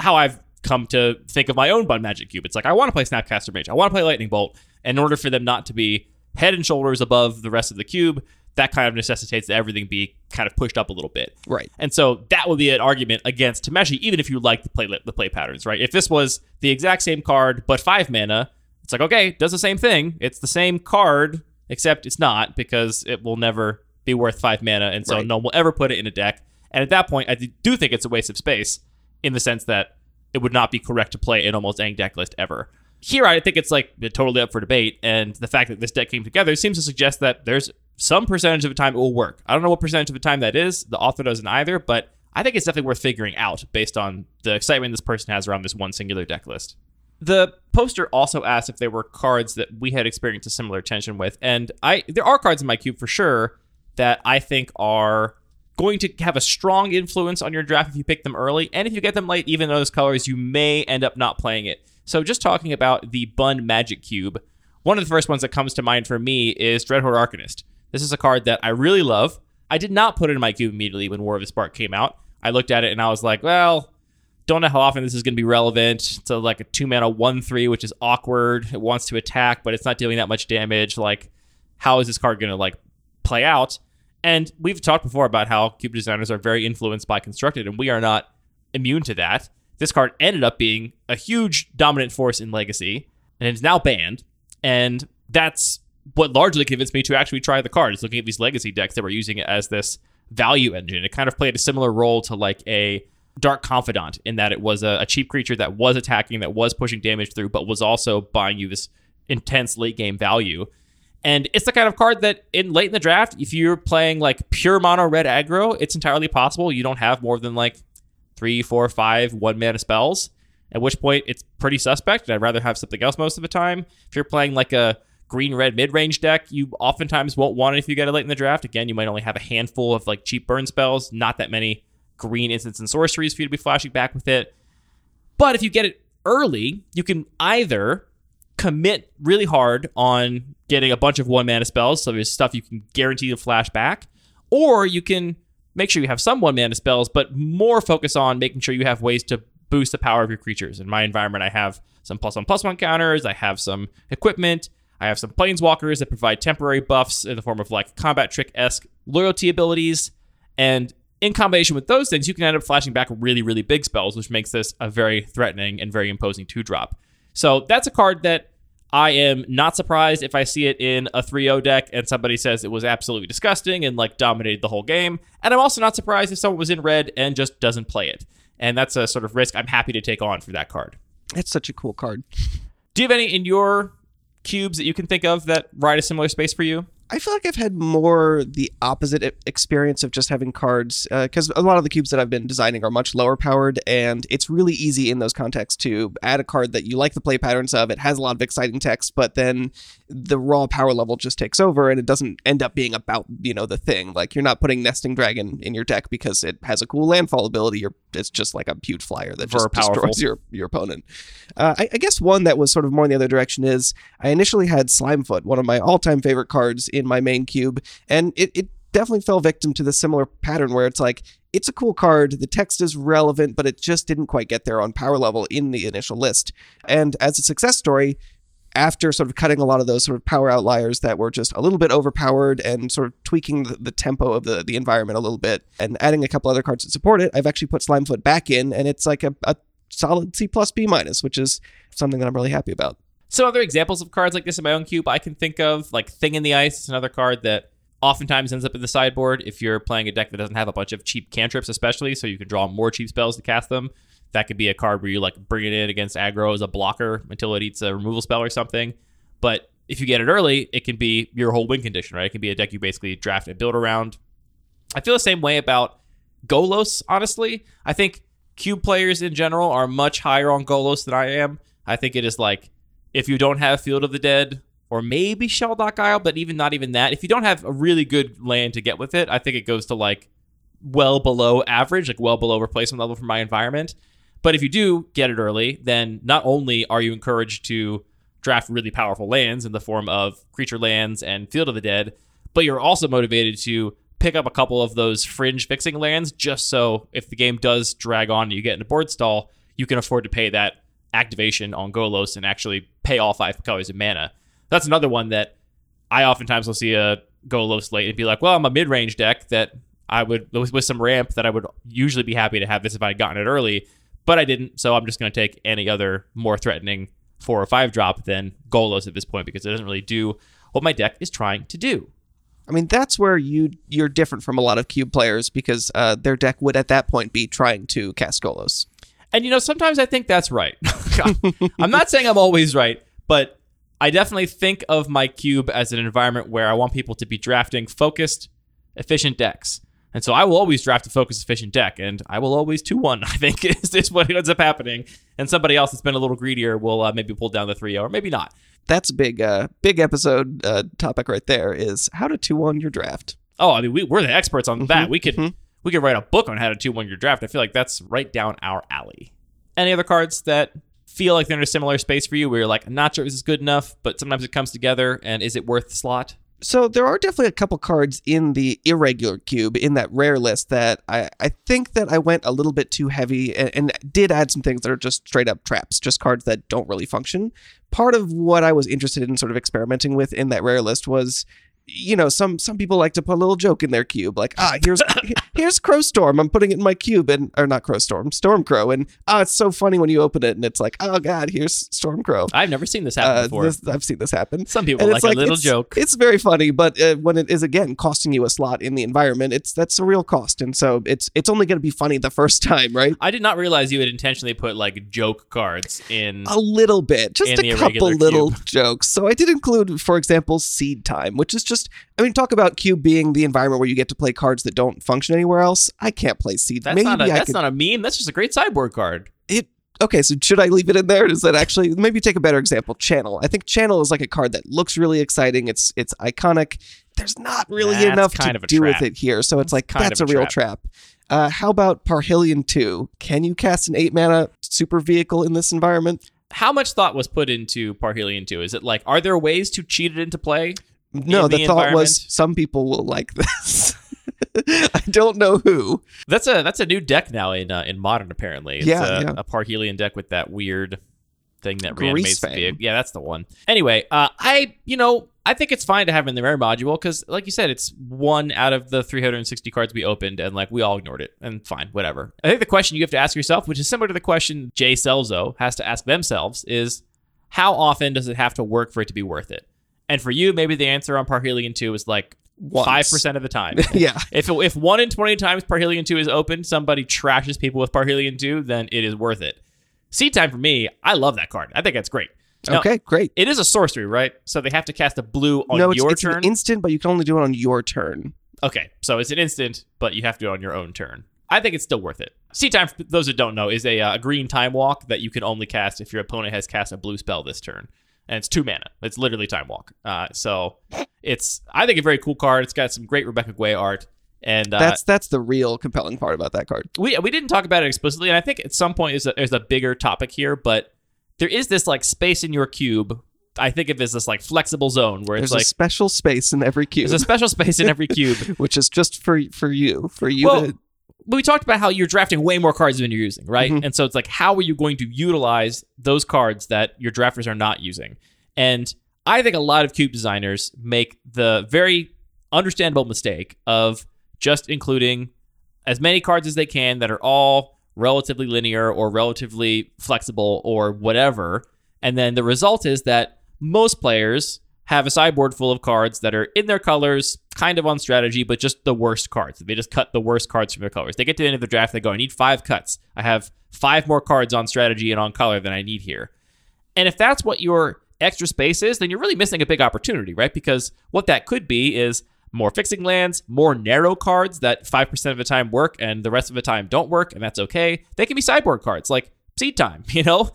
how I've come to think of my own Bun Magic Cube. It's like, I want to play Snapcaster Mage, I want to play Lightning Bolt, and in order for them not to be head and shoulders above the rest of the cube, that kind of necessitates that everything be kind of pushed up a little bit. Right. And so that would be an argument against Tameshi, even if you like the play patterns, right? If this was the exact same card, but 5 mana, it's like, okay, does the same thing. It's the same card, except it's not, because it will never be worth 5 mana. And so no one will ever put it in a deck. And at that point, I do think it's a waste of space, in the sense that it would not be correct to play in almost any deck list ever. Here, I think it's, like, totally up for debate. And the fact that this deck came together seems to suggest that there's some percentage of the time it will work. I don't know what percentage of the time that is. The author doesn't either, but I think it's definitely worth figuring out based on the excitement this person has around this one singular deck list. The poster also asked if there were cards that we had experienced a similar tension with, and there are cards in my cube for sure that I think are going to have a strong influence on your draft if you pick them early, and if you get them late, even those colors, you may end up not playing it. So just talking about the Bun Magic Cube, one of the first ones that comes to mind for me is Dreadhorde Arcanist. This is a card that I really love. I did not put it in my cube immediately when War of the Spark came out. I looked at it and I was like, well, don't know how often this is going to be relevant. It's like a 2-mana 1/3, which is awkward. It wants to attack, but it's not dealing that much damage. Like, how is this card going to like play out? And we've talked before about how cube designers are very influenced by Constructed, and we are not immune to that. This card ended up being a huge dominant force in Legacy, and it's now banned. And that's what largely convinced me to actually try the card, is looking at these Legacy decks that were using it as this value engine. It kind of played a similar role to like a Dark Confidant, in that it was a cheap creature that was attacking, that was pushing damage through, but was also buying you this intense late game value. And it's the kind of card that late in the draft, if you're playing like pure mono red aggro, it's entirely possible you don't have more than like 3, 4, 5 1-mana spells, at which point it's pretty suspect, and I'd rather have something else most of the time. If you're playing like a green-red mid-range deck, you oftentimes won't want it if you get it late in the draft. Again, you might only have a handful of like cheap burn spells, not that many green instants and sorceries for you to be flashing back with it. But if you get it early, you can either commit really hard on getting a bunch of 1-mana spells, so there's stuff you can guarantee to flash back, or you can make sure you have some 1-mana spells, but more focus on making sure you have ways to boost the power of your creatures. In my environment, I have some +1/+1 counters, I have some equipment, I have some planeswalkers that provide temporary buffs in the form of like combat trick-esque loyalty abilities. And in combination with those things, you can end up flashing back really, really big spells, which makes this a very threatening and very imposing 2-drop. So that's a card that I am not surprised if I see it in a 3-0 deck and somebody says it was absolutely disgusting and like dominated the whole game. And I'm also not surprised if someone was in red and just doesn't play it. And that's a sort of risk I'm happy to take on for that card. That's such a cool card. Do you have any in your cubes that you can think of that ride a similar space for you? I feel like I've had more the opposite experience of just having cards, because a lot of the cubes that I've been designing are much lower powered, and it's really easy in those contexts to add a card that you like the play patterns of, it has a lot of exciting text, but then the raw power level just takes over and it doesn't end up being about, you know, the thing. Like, you're not putting Nesting Dragon in your deck because it has a cool landfall ability, it's just like a huge flyer that just destroys your opponent. I guess one that was sort of more in the other direction is, I initially had Slimefoot, one of my all-time favorite cards in my main cube, and it definitely fell victim to the similar pattern where it's like, it's a cool card, the text is relevant, but it just didn't quite get there on power level in the initial list. And as a success story, after sort of cutting a lot of those sort of power outliers that were just a little bit overpowered and sort of tweaking the tempo of the environment a little bit and adding a couple other cards that support it, I've actually put Slimefoot back in, and it's like a solid C+, B-, which is something that I'm really happy about. Some other examples of cards like this in my own cube I can think of, like Thing in the Ice is another card that oftentimes ends up in the sideboard if you're playing a deck that doesn't have a bunch of cheap cantrips, especially, so you can draw more cheap spells to cast them. That could be a card where you like bring it in against aggro as a blocker until it eats a removal spell or something. But if you get it early, it can be your whole win condition, right? It can be a deck you basically draft and build around. I feel the same way about Golos, honestly. I think cube players in general are much higher on Golos than I am. I think it is like, if you don't have Field of the Dead, or maybe Sheldock Isle, but not even that, if you don't have a really good land to get with it, I think it goes to like well below average, like well below replacement level for my environment. But if you do get it early, then not only are you encouraged to draft really powerful lands in the form of creature lands and Field of the Dead, but you're also motivated to pick up a couple of those fringe fixing lands, just so if the game does drag on and you get into board stall, you can afford to pay that activation on Golos and actually pay all 5 colors of mana. That's another one that I oftentimes will see a Golos late and be like, well, I'm a mid-range deck that I would, with some ramp, that I would usually be happy to have this if I had gotten it early, but I didn't, so I'm just going to take any other more threatening 4 or 5-drop than Golos at this point, because it doesn't really do what my deck is trying to do. I mean, that's where you're different from a lot of cube players, because their deck would at that point be trying to cast Golos. And, you know, sometimes I think that's right. I'm not saying I'm always right, but I definitely think of my cube as an environment where I want people to be drafting focused, efficient decks. And so I will always draft a focused, efficient deck, and I will always 2-1, I think, is what ends up happening. And somebody else that's been a little greedier will maybe pull down the 3-0, or maybe not. That's a big episode topic right there, is how to 2-1 your draft. Oh, I mean, we're the experts on that. We could write a book on how to 2-1 your draft. I feel like that's right down our alley. Any other cards that feel like they're in a similar space for you, where you're like, I'm not sure this is good enough, but sometimes it comes together, and is it worth the slot? So there are definitely a couple cards in the Irregular Cube, in that rare list, that I think that I went a little bit too heavy and did add some things that are just straight up traps, just cards that don't really function. Part of what I was interested in sort of experimenting with in that rare list was, you know, some people like to put a little joke in their cube, like, here's Crowstorm, I'm putting it in my cube, and or not Crowstorm, Stormcrow, and it's so funny when you open it, and it's like, oh god, here's Stormcrow. I've never seen this happen before. I've seen this happen. Some people like a little joke. It's very funny, but when it is again costing you a slot in the environment, that's a real cost, and so it's only going to be funny the first time, right? I did not realize you had intentionally put like joke cards in a little bit, just a couple little jokes. So I did include, for example, Seed Time, which is just, I mean, talk about Cube being the environment where you get to play cards that don't function anywhere else. I can't play Seed. That's not a meme. That's just a great sideboard card. Okay, so should I leave it in there? Does that actually, maybe take a better example, Channel. I think Channel is like a card that looks really exciting. It's iconic. There's not really enough to do with it here. So it's like, that's a real trap. How about Parhelion II? Can you cast an 8-mana super vehicle in this environment? How much thought was put into Parhelion II? Is it like, are there ways to cheat it into play? No, the thought was some people will like this. I don't know who. That's a new deck now in Modern, apparently. It's a Parhelion deck with that weird thing that reanimates the vehicle. Yeah, that's the one. Anyway, I think it's fine to have in the rare module because, like you said, it's one out of the 360 cards we opened, and like we all ignored it, and fine, whatever. I think the question you have to ask yourself, which is similar to the question Jay Selzo has to ask themselves, is how often does it have to work for it to be worth it? And for you, maybe the answer on Parhelion 2 is like once. 5% of the time. Yeah. If 1 in 20 times Parhelion 2 is open, somebody trashes people with Parhelion 2, then it is worth it. Seed Time for me, I love that card. I think that's great. Now, okay, great. It is a sorcery, right? So they have to cast a blue on your turn? No, it's an instant, but you can only do it on your turn. Okay, so it's an instant, but you have to do it on your own turn. I think it's still worth it. Seed Time, for those that don't know, is a green time walk that you can only cast if your opponent has cast a blue spell this turn. And it's 2 mana. It's literally Time Walk. So it's, I think, a very cool card. It's got some great Rebecca Guay art. And that's the real compelling part about that card. We didn't talk about it explicitly. And I think at some point there's a bigger topic here. But there is this like space in your cube. I think of it as this like flexible zone where there's a special space in every cube. There's a special space in every cube. Which is just for you. Well, but we talked about how you're drafting way more cards than you're using, right? Mm-hmm. And so it's like, how are you going to utilize those cards that your drafters are not using? And I think a lot of cube designers make the very understandable mistake of just including as many cards as they can that are all relatively linear or relatively flexible or whatever. And then the result is that most players have a sideboard full of cards that are in their colors, kind of on strategy, but just the worst cards. They just cut the worst cards from their colors. They get to the end of the draft, they go, I need 5 cuts. I have 5 more cards on strategy and on color than I need here. And if that's what your extra space is, then you're really missing a big opportunity, right? Because what that could be is more fixing lands, more narrow cards that 5% of the time work and the rest of the time don't work, and that's okay. They can be sideboard cards, like Seed Time, you know?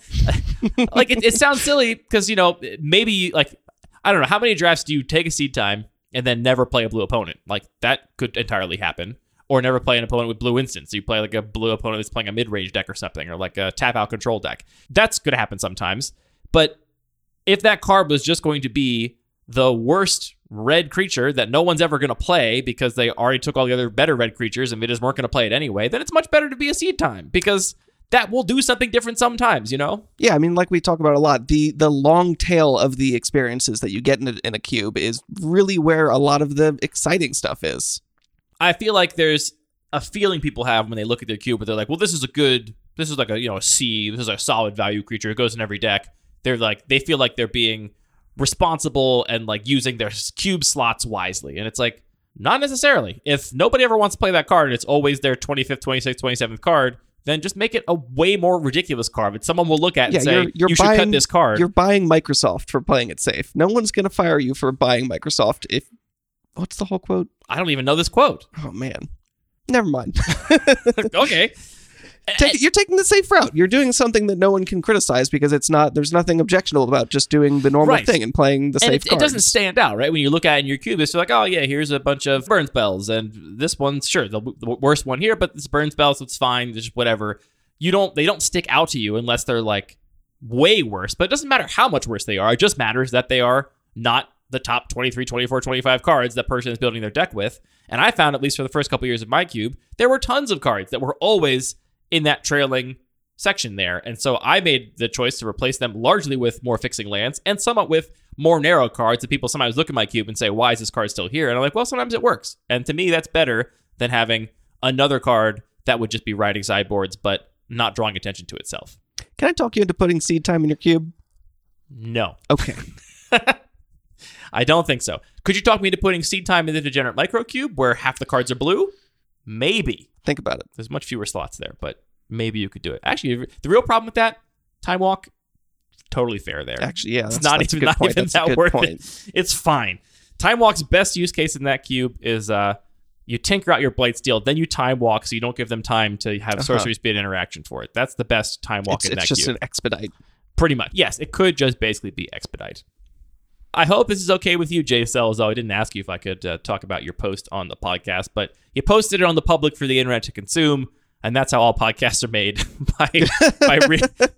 Like, it sounds silly because, you know, maybe, like, I don't know, how many drafts do you take a Seed Time and then never play a blue opponent? Like, that could entirely happen. Or never play an opponent with blue instants. So you play, like, a blue opponent that's playing a mid-range deck or something, or, like, a tap-out control deck. That's going to happen sometimes. But if that card was just going to be the worst red creature that no one's ever going to play because they already took all the other better red creatures and they just weren't going to play it anyway, then it's much better to be a Seed Time because that will do something different sometimes, you know? Yeah, I mean, like we talk about a lot, the long tail of the experiences that you get in a cube is really where a lot of the exciting stuff is. I feel like there's a feeling people have when they look at their cube where they're like, well, this is like a, you know, a C, this is a solid value creature, it goes in every deck. They're like, they feel like they're being responsible and like using their cube slots wisely. And it's like, not necessarily. If nobody ever wants to play that card and it's always their 25th, 26th, 27th card, then just make it a way more ridiculous card that someone will look at and say, you should cut this card. You're buying Microsoft for playing it safe. No one's going to fire you for buying Microsoft if... What's the whole quote? I don't even know this quote. Oh, man. Never mind. Okay. You're taking the safe route. You're doing something that no one can criticize because it's not. There's nothing objectionable about just doing the normal thing and playing the safe card. It doesn't stand out, right? When you look at it in your cube, it's like, oh yeah, here's a bunch of burn spells, and this one's the worst one here, but this burn spells, it's fine, just whatever. They don't stick out to you unless they're like way worse. But it doesn't matter how much worse they are. It just matters that they are not the top 23, 24, 25 cards that person is building their deck with. And I found, at least for the first couple years of my cube, there were tons of cards that were always in that trailing section there. And so I made the choice to replace them largely with more fixing lands and somewhat with more narrow cards that people sometimes look at my cube and say, why is this card still here? And I'm like, well, sometimes it works. And to me, that's better than having another card that would just be riding sideboards, but not drawing attention to itself. Can I talk you into putting Seed Time in your cube? No. Okay. I don't think so. Could you talk me into putting Seed Time in the Degenerate Micro Cube where half the cards are blue? Maybe. Think about it. There's much fewer slots there, but maybe you could do it. Actually, the real problem with that, Time Walk, totally fair there. Actually, yeah. That's not even that worth it. It's fine. Time Walk's best use case in that cube is you tinker out your Blightsteel, then you Time Walk so you don't give them time to have Sorcery Speed interaction for it. That's the best Time Walk in that cube. It's just an expedite. Pretty much. Yes, it could just basically be expedite. I hope this is okay with you, Jay Selzo. I didn't ask you if I could talk about your post on the podcast, but you posted it on the public for the internet to consume, and that's how all podcasts are made,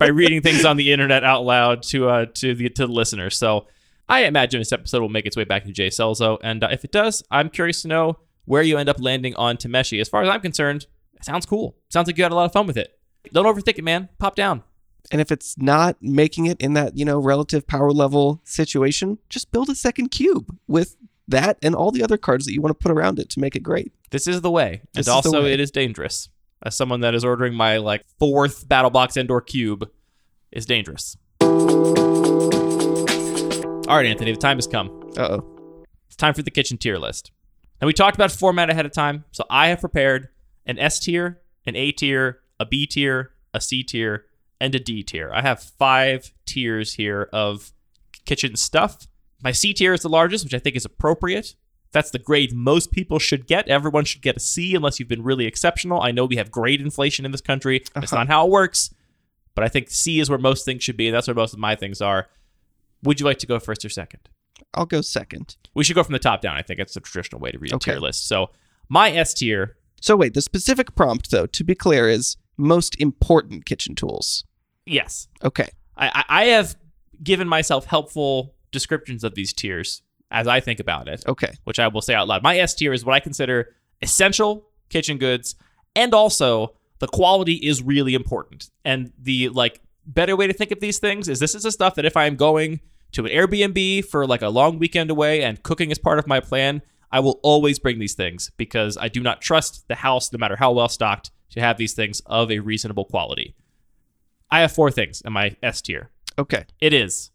by reading things on the internet out loud to the listener. So I imagine this episode will make its way back to Jay Selzo, and if it does, I'm curious to know where you end up landing on Tameshi. As far as I'm concerned, it sounds cool. Sounds like you had a lot of fun with it. Don't overthink it, man. Pop down. And if it's not making it in that, relative power level situation, just build a second cube with that and all the other cards that you want to put around it to make it great. This is the way. And also, it is dangerous. As someone that is ordering my fourth Battle Box Endor cube, is dangerous. All right, Anthony, the time has come. Uh-oh. It's time for the kitchen tier list. And we talked about format ahead of time, so I have prepared an S tier, an A tier, a B tier, a C tier, and a D tier. I have 5 tiers here of kitchen stuff. My C tier is the largest, which I think is appropriate. That's the grade most people should get. Everyone should get a C unless you've been really exceptional. I know we have grade inflation in this country. That's not how it works, but I think C is where most things should be. That's where most of my things are. Would you like to go first or second? I'll go second. We should go from the top down. I think that's the traditional way to read a tier list. So my S tier. So wait, the specific prompt, though, to be clear, is most important kitchen tools. Yes. Okay. I have given myself helpful descriptions of these tiers as I think about it. Okay. Which I will say out loud. My S tier is what I consider essential kitchen goods, and also the quality is really important. And the better way to think of these things is this is the stuff that if I'm going to an Airbnb for a long weekend away and cooking is part of my plan, I will always bring these things because I do not trust the house, no matter how well stocked, to have these things of a reasonable quality. I have 4 things in my S tier. Okay. It is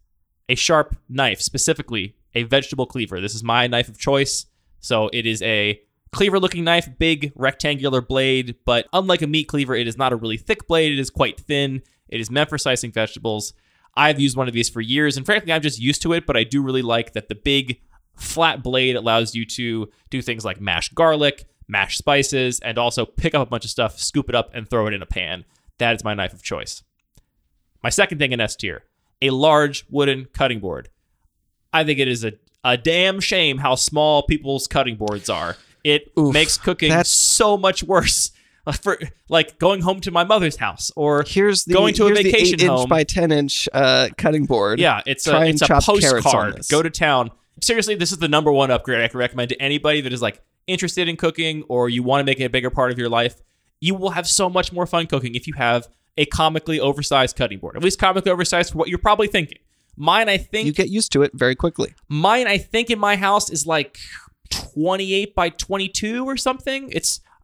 a sharp knife, specifically a vegetable cleaver. This is my knife of choice. So it is a cleaver-looking knife, big rectangular blade, but unlike a meat cleaver, it is not a really thick blade. It is quite thin. It is meant for slicing vegetables. I've used one of these for years, and frankly, I'm just used to it, but I do really like that the big flat blade allows you to do things like mash garlic, mash spices, and also pick up a bunch of stuff, scoop it up, and throw it in a pan. That is my knife of choice. My second thing in S tier, a large wooden cutting board. I think it is a damn shame how small people's cutting boards are. It makes cooking so much worse. For going home to my mother's house or going to a vacation home. Here's the 8-inch by 10-inch cutting board. Yeah, it's a postcard. Go to town. Seriously, this is the number one upgrade I can recommend to anybody that is interested in cooking or you want to make it a bigger part of your life. You will have so much more fun cooking if you have a comically oversized cutting board. At least comically oversized for what you're probably thinking. Mine, I think... You get used to it very quickly. Mine, I think, in my house is 28 by 22 or something.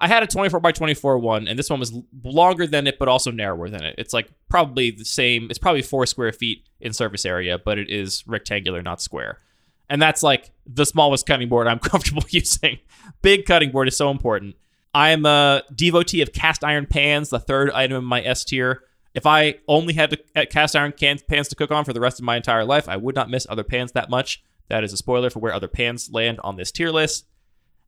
I had a 24 by 24 one, and this one was longer than it, but also narrower than it. It's probably the same. It's probably 4 square feet in surface area, but it is rectangular, not square. And that's the smallest cutting board I'm comfortable using. Big cutting board is so important. I'm a devotee of cast iron pans, the third item in my S tier. If I only had cast iron pans to cook on for the rest of my entire life, I would not miss other pans that much. That is a spoiler for where other pans land on this tier list.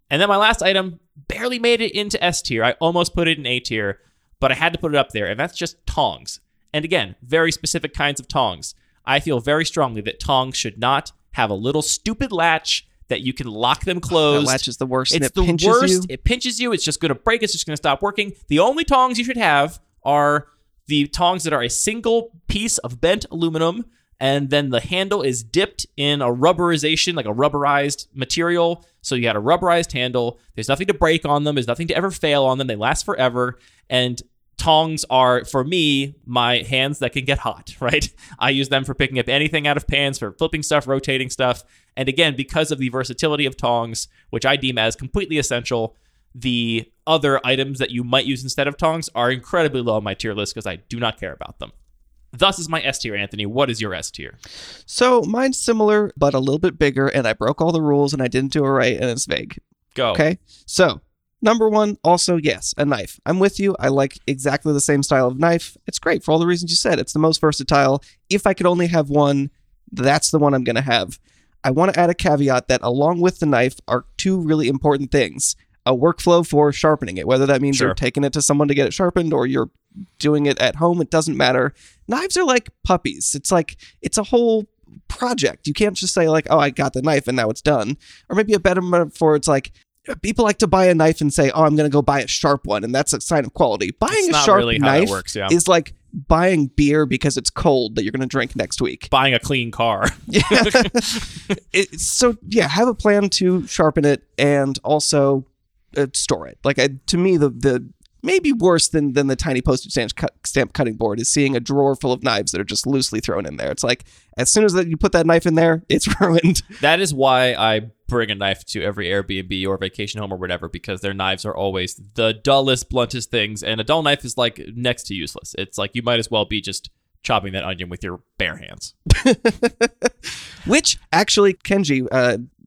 And then my last item barely made it into S tier. I almost put it in A tier, but I had to put it up there, and that's just tongs. And again, very specific kinds of tongs. I feel very strongly that tongs should not have a little stupid latch that you can lock them closed. That latch is the worst. It's the worst. It pinches you. It's just going to break. It's just going to stop working. The only tongs you should have are the tongs that are a single piece of bent aluminum And then the handle is dipped in a rubberization, like a rubberized material. So you got a rubberized handle. There's nothing to break on them. There's nothing to ever fail on them. They last forever. And tongs are, for me, my hands that can get hot, right? I use them for picking up anything out of pans, for flipping stuff, rotating stuff. And again, because of the versatility of tongs, which I deem as completely essential, the other items that you might use instead of tongs are incredibly low on my tier list because I do not care about them. Thus is my S tier, Anthony. What is your S tier? So mine's similar, but a little bit bigger, and I broke all the rules, and I didn't do it right, and it's vague. Go. Okay? So, number one, also, yes, a knife. I'm with you. I like exactly the same style of knife. It's great for all the reasons you said. It's the most versatile. If I could only have one, that's the one I'm going to have. I want to add a caveat that along with the knife are two really important things. A workflow for sharpening it, whether that means you're taking it to someone to get it sharpened or you're doing it at home, it doesn't matter. Knives are like puppies. It's like, it's a whole project. You can't just say like, oh, I got the knife and now it's done. Or maybe a better metaphor, it's like, people like to buy a knife and say, oh, I'm going to go buy a sharp one. And that's a sign of quality. Buying a sharp knife is like buying beer because it's cold that you're going to drink next week. Buying a clean car. So yeah, have a plan to sharpen it and also... store it. Like, to me, the maybe worse than the tiny postage stamp cutting board is seeing a drawer full of knives that are just loosely thrown in there. It's like, as soon as you put that knife in there, it's ruined. That is why I bring a knife to every Airbnb or vacation home or whatever, because their knives are always the dullest, bluntest things, and a dull knife is like next to useless. It's like you might as well be just chopping that onion with your bare hands. Which, actually, Kenji,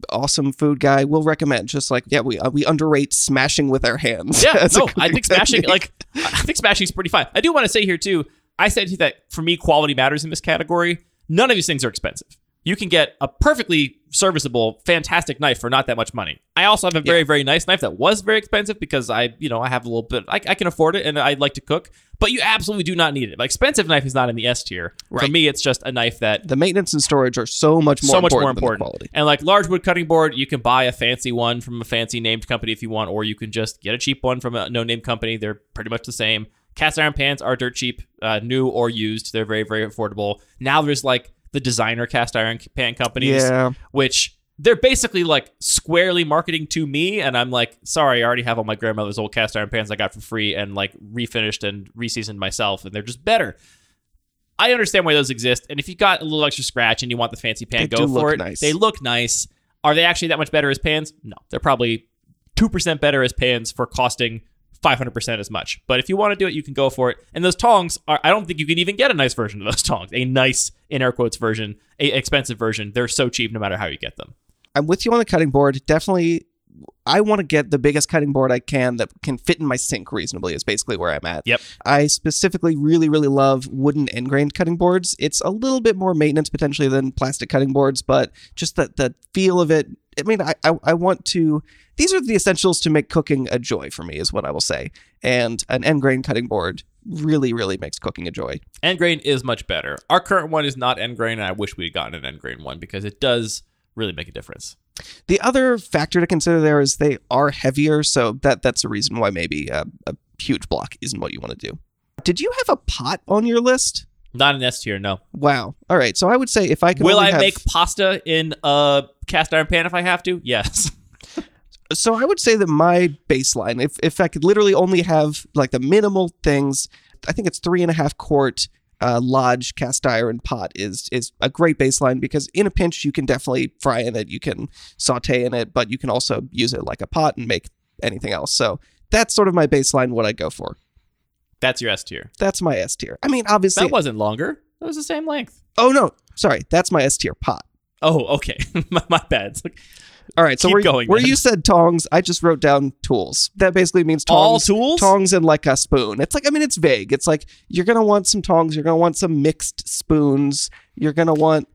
awesome food guy, will recommend. Just like, yeah, we underrate smashing with our hands. Yeah, no, I think smashing's pretty fine. I do want to say here, too, I said that, for me, quality matters in this category. None of these things are expensive. You can get a perfectly serviceable, fantastic knife for not that much money. I also have a very, very nice knife that was very expensive because I have a little bit, I can afford it and I like to cook, but you absolutely do not need it. An expensive knife is not in the S tier. Right. For me, it's just a knife that... The maintenance and storage are so much more important. Than the quality. And like large wood cutting board, you can buy a fancy one from a fancy named company if you want, or you can just get a cheap one from a no-name company. They're pretty much the same. Cast iron pans are dirt cheap, new or used. They're very, very affordable. Now there's like the designer cast iron pan companies, which they're basically like squarely marketing to me. And I'm like, sorry, I already have all my grandmother's old cast iron pans I got for free and like refinished and reseasoned myself. And they're just better. I understand why those exist. And if you got a little extra scratch and you want the fancy pan, go for it. Nice. They look nice. Are they actually that much better as pans? No, they're probably 2% better as pans for costing 500% as much. But if you want to do it, you can go for it. And those tongs are, I don't think you can even get a nice version of those tongs. A nice, in air quotes, version, a expensive version. They're so cheap no matter how you get them. I'm with you on the cutting board. Definitely, I want to get the biggest cutting board I can that can fit in my sink reasonably is basically where I'm at. Yep. I specifically really, really love wooden end-grained cutting boards. It's a little bit more maintenance potentially than plastic cutting boards, but just the feel of it. I mean, I want to... These are the essentials to make cooking a joy for me, is what I will say. And an end-grain cutting board really, really makes cooking a joy. End-grain is much better. Our current one is not end-grain, and I wish we had gotten an end-grain one because it does really make a difference. The other factor to consider there is they are heavier, so that's a reason why maybe a huge block isn't what you want to do. Did you have a pot on your list? Not an S tier, no. Wow. All right, so I would say if I could... Will I make pasta in a cast iron pan if I have to? Yes. So I would say that my baseline, if I could literally only have like the minimal things, I think it's 3.5 quart Lodge cast iron pot is a great baseline because in a pinch, you can definitely fry in it. You can saute in it, but you can also use it like a pot and make anything else. So that's sort of my baseline, what I go for. That's your S tier. That's my S tier. I mean, obviously. That wasn't longer. That was the same length. Oh, no. Sorry. That's my S tier pot. Oh, okay. My bad. Like, all right. So where you said tongs, I just wrote down tools. That basically means tongs. All tools? Tongs and like a spoon. It's like, I mean, it's vague. It's like, you're going to want some tongs. You're going to want some mixed spoons. You're going to want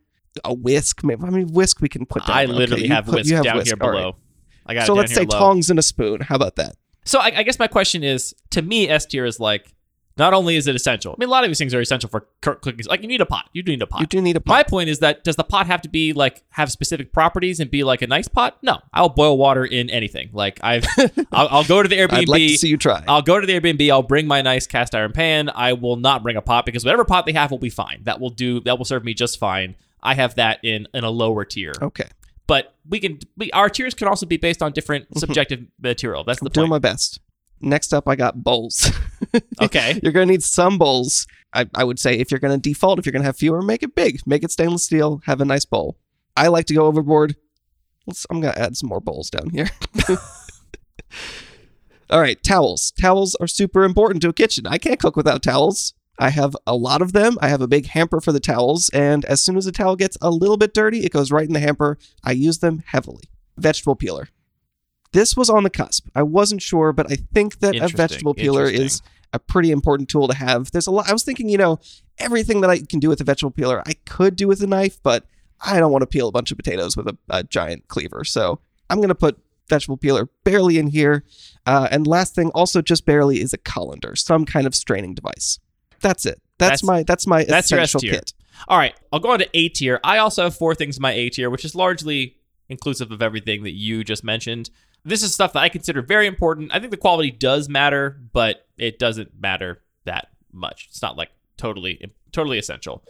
a whisk. Maybe. I mean, whisk we can put down. I literally have whisk down here below. I got it down here low. So let's say tongs and a spoon. How about that? So I guess my question is, to me, S tier is like Not only is it essential, I mean, a lot of these things are essential for cookies. Like, you need a pot. You do need a pot. You do need a pot. My point is that, does the pot have to be, like, have specific properties and be, like, a nice pot? No. I'll boil water in anything. Like, I'll go to the Airbnb. I'd like to see you try. I'll go to the Airbnb. I'll bring my nice cast iron pan. I will not bring a pot, because whatever pot they have will be fine. That will serve me just fine. I have that in a lower tier. Okay. But our tiers can also be based on different subjective material. That's the point. I'm doing my best. Next up, I got bowls. Okay. You're going to need some bowls. I would say, if you're going to default, if you're going to have fewer, make it big. Make it stainless steel. Have a nice bowl. I like to go overboard. I'm going to add some more bowls down here. All right. Towels. Towels are super important to a kitchen. I can't cook without towels. I have a lot of them. I have a big hamper for the towels. And as soon as the towel gets a little bit dirty, it goes right in the hamper. I use them heavily. Vegetable peeler. This was on the cusp. I wasn't sure, but I think that a vegetable peeler is a pretty important tool to have. There's a lot. I was thinking, everything that I can do with a vegetable peeler, I could do with a knife, but I don't want to peel a bunch of potatoes with a giant cleaver. So I'm going to put vegetable peeler barely in here. And last thing, also just barely, is a colander, some kind of straining device. That's it. That's my essential kit. All right. I'll go on to A tier. I also have four things in my A tier, which is largely inclusive of everything that you just mentioned. This is stuff that I consider very important. I think the quality does matter, but it doesn't matter that much. It's not like totally essential.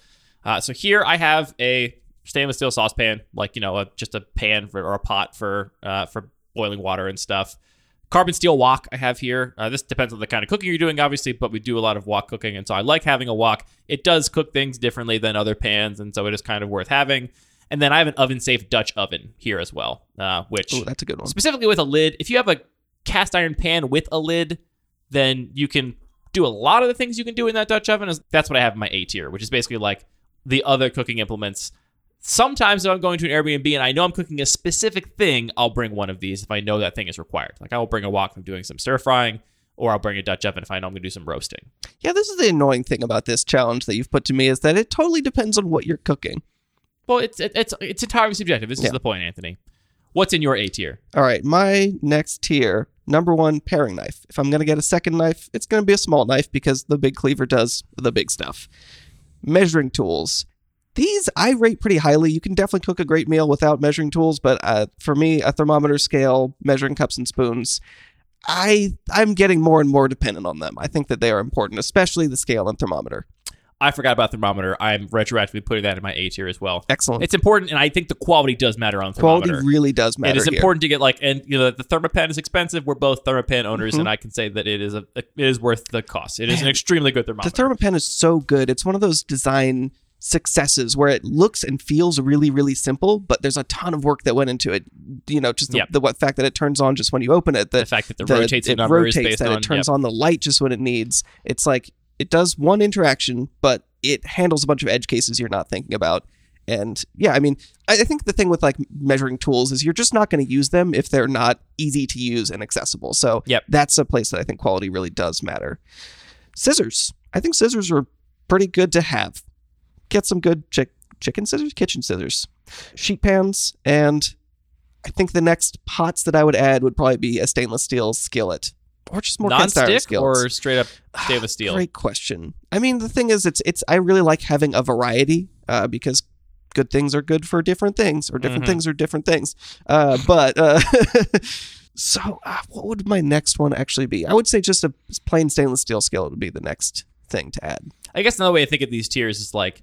So here I have a stainless steel saucepan, like, just a pan or a pot for boiling water and stuff. Carbon steel wok I have here. This depends on the kind of cooking you're doing, obviously, but we do a lot of wok cooking, and so I like having a wok. It does cook things differently than other pans, and so it is kind of worth having. And then I have an oven-safe Dutch oven here as well, which... Ooh, that's a good one. Specifically with a lid. If you have a cast iron pan with a lid, then you can do a lot of the things you can do in that Dutch oven. That's what I have in my A tier, which is basically like the other cooking implements. Sometimes if I'm going to an Airbnb and I know I'm cooking a specific thing, I'll bring one of these if I know that thing is required. Like, I will bring a wok if I'm doing some stir-frying, or I'll bring a Dutch oven if I know I'm going to do some roasting. Yeah, this is the annoying thing about this challenge that you've put to me, is that it totally depends on what you're cooking. Well, it's entirely subjective. This is the point, Anthony. What's in your A tier? All right. My next tier, number one, paring knife. If I'm going to get a second knife, it's going to be a small knife, because the big cleaver does the big stuff. Measuring tools. These I rate pretty highly. You can definitely cook a great meal without measuring tools, but for me, a thermometer scale, measuring cups and spoons, I'm getting more and more dependent on them. I think that they are important, especially the scale and thermometer. I forgot about thermometer. I'm retroactively putting that in my A tier as well. Excellent. It's important, and I think the quality does matter on thermometer. Quality really does matter. It is important to get, like, and the ThermaPen is expensive. We're both ThermaPen owners, and I can say that it is worth the cost. It is an extremely good thermometer. The ThermaPen is so good. It's one of those design successes where it looks and feels really, really simple, but there's a ton of work that went into it. The fact that it turns on just when you open it, the fact that it rotates, it turns on the light just when it needs. It's like, it does one interaction, but it handles a bunch of edge cases you're not thinking about. And yeah, I mean, I think the thing with, like, measuring tools is you're just not going to use them if they're not easy to use and accessible. So that's a place that I think quality really does matter. Scissors. I think scissors are pretty good to have. Get some good chicken scissors, kitchen scissors, sheet pans. And I think the next pots that I would add would probably be a stainless steel skillet. Or just more cast iron skills. Non-stick or straight up stainless steel? Great question. I mean, the thing is, I really like having a variety because good things are good for different things, or different things are different things. So what would my next one actually be? I would say just a plain stainless steel skillet would be the next thing to add. I guess another way to think of these tiers is, like,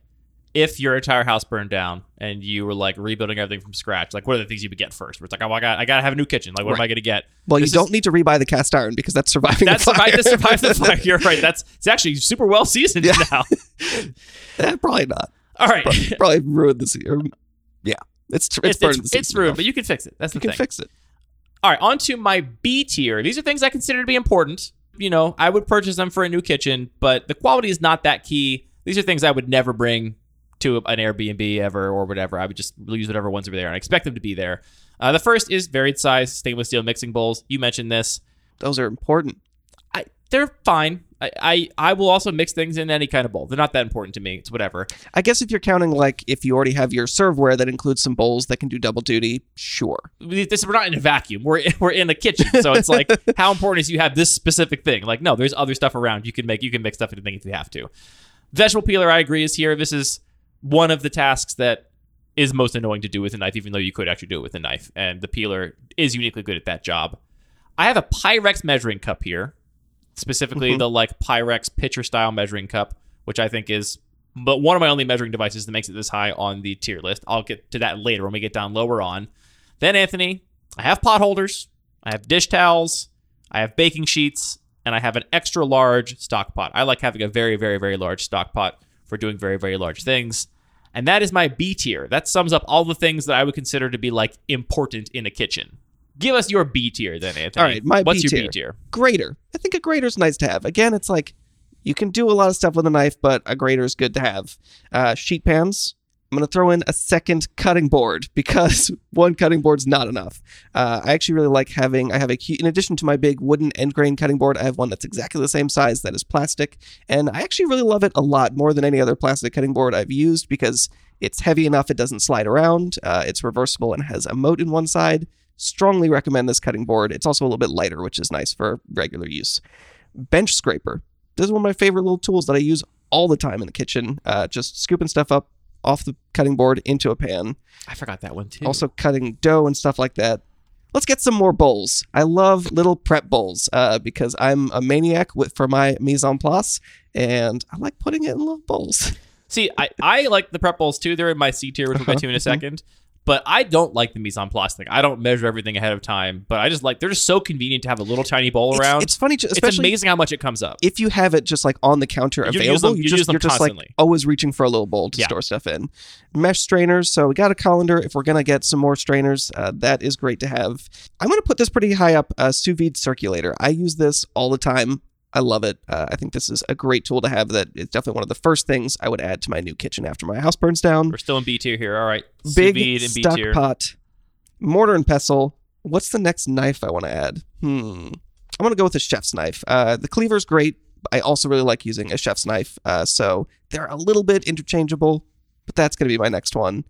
if your entire house burned down and you were, like, rebuilding everything from scratch, like, what are the things you would get first? Where it's like, oh, I gotta have a new kitchen. Like, what am I gonna get? Well, you don't need to rebuy the cast iron, because that's surviving. That survives the fire. You're right. It's actually super well seasoned now. Probably not. All right. Probably ruined this year. Yeah, it's ruined, but you can fix it. That's the thing. You can fix it. All right, on to my B tier. These are things I consider to be important. I would purchase them for a new kitchen, but the quality is not that key. These are things I would never bring to an Airbnb ever or whatever. I would just use whatever ones are there and I expect them to be there. The first is varied size stainless steel mixing bowls. You mentioned this. Those are important. They're fine. I will also mix things in any kind of bowl. They're not that important to me. It's whatever. I guess if you're counting, like, if you already have your serveware that includes some bowls that can do double duty, sure. We're not in a vacuum. We're in a kitchen, so it's like, how important is you have this specific thing? Like, no, there's other stuff around. You can mix stuff into things if you have to. Vegetable peeler, I agree, is here. This is one of the tasks that is most annoying to do with a knife, even though you could actually do it with a knife. And the peeler is uniquely good at that job. I have a Pyrex measuring cup here. Specifically, the like Pyrex pitcher style measuring cup, which I think is but one of my only measuring devices that makes it this high on the tier list. I'll get to that later when we get down lower on. Then, Anthony, I have pot holders, I have dish towels, I have baking sheets, and I have an extra large stock pot. I like having a very, very, very large stock pot for doing very, very large things. And that is my B tier. That sums up all the things that I would consider to be like important in a kitchen. Give us your B tier then, Anthony. All right, what's your B tier? Grater. I think a grater's nice to have. Again, it's like you can do a lot of stuff with a knife, but a grater's good to have. Sheet pans. I'm going to throw in a second cutting board because one cutting board's not enough. I actually really like having, in addition to my big wooden end grain cutting board, I have one that's exactly the same size that is plastic. And I actually really love it a lot more than any other plastic cutting board I've used because it's heavy enough. It doesn't slide around. It's reversible and has a moat in one side. Strongly recommend this cutting board. It's also a little bit lighter, which is nice for regular use. Bench scraper. This is one of my favorite little tools that I use all the time in the kitchen. Just scooping stuff up off the cutting board into a pan. I forgot that one too. Also cutting dough and stuff like that. Let's get some more bowls. I love little prep bowls because I'm a maniac for my mise en place, and I like putting it in little bowls. See, I like the prep bowls too. They're in my C tier, which we'll get to in a second. But I don't like the mise en place thing. I don't measure everything ahead of time. But I just like, they're just so convenient to have a little tiny bowl around. It's funny. It's amazing how much it comes up. If you have it just like on the counter available, you're just like always reaching for a little bowl to store stuff in. Mesh strainers. So we got a colander. If we're going to get some more strainers, that is great to have. I'm going to put this pretty high up, sous vide circulator. I use this all the time. I love it. I think this is a great tool to have. That it's definitely one of the first things I would add to my new kitchen after my house burns down. We're still in B tier here. All right. Big and B stock tier. Pot, mortar and pestle. What's the next knife I want to add? I'm going to go with a chef's knife. The cleaver's great. I also really like using a chef's knife. So they're a little bit interchangeable, but that's going to be my next one.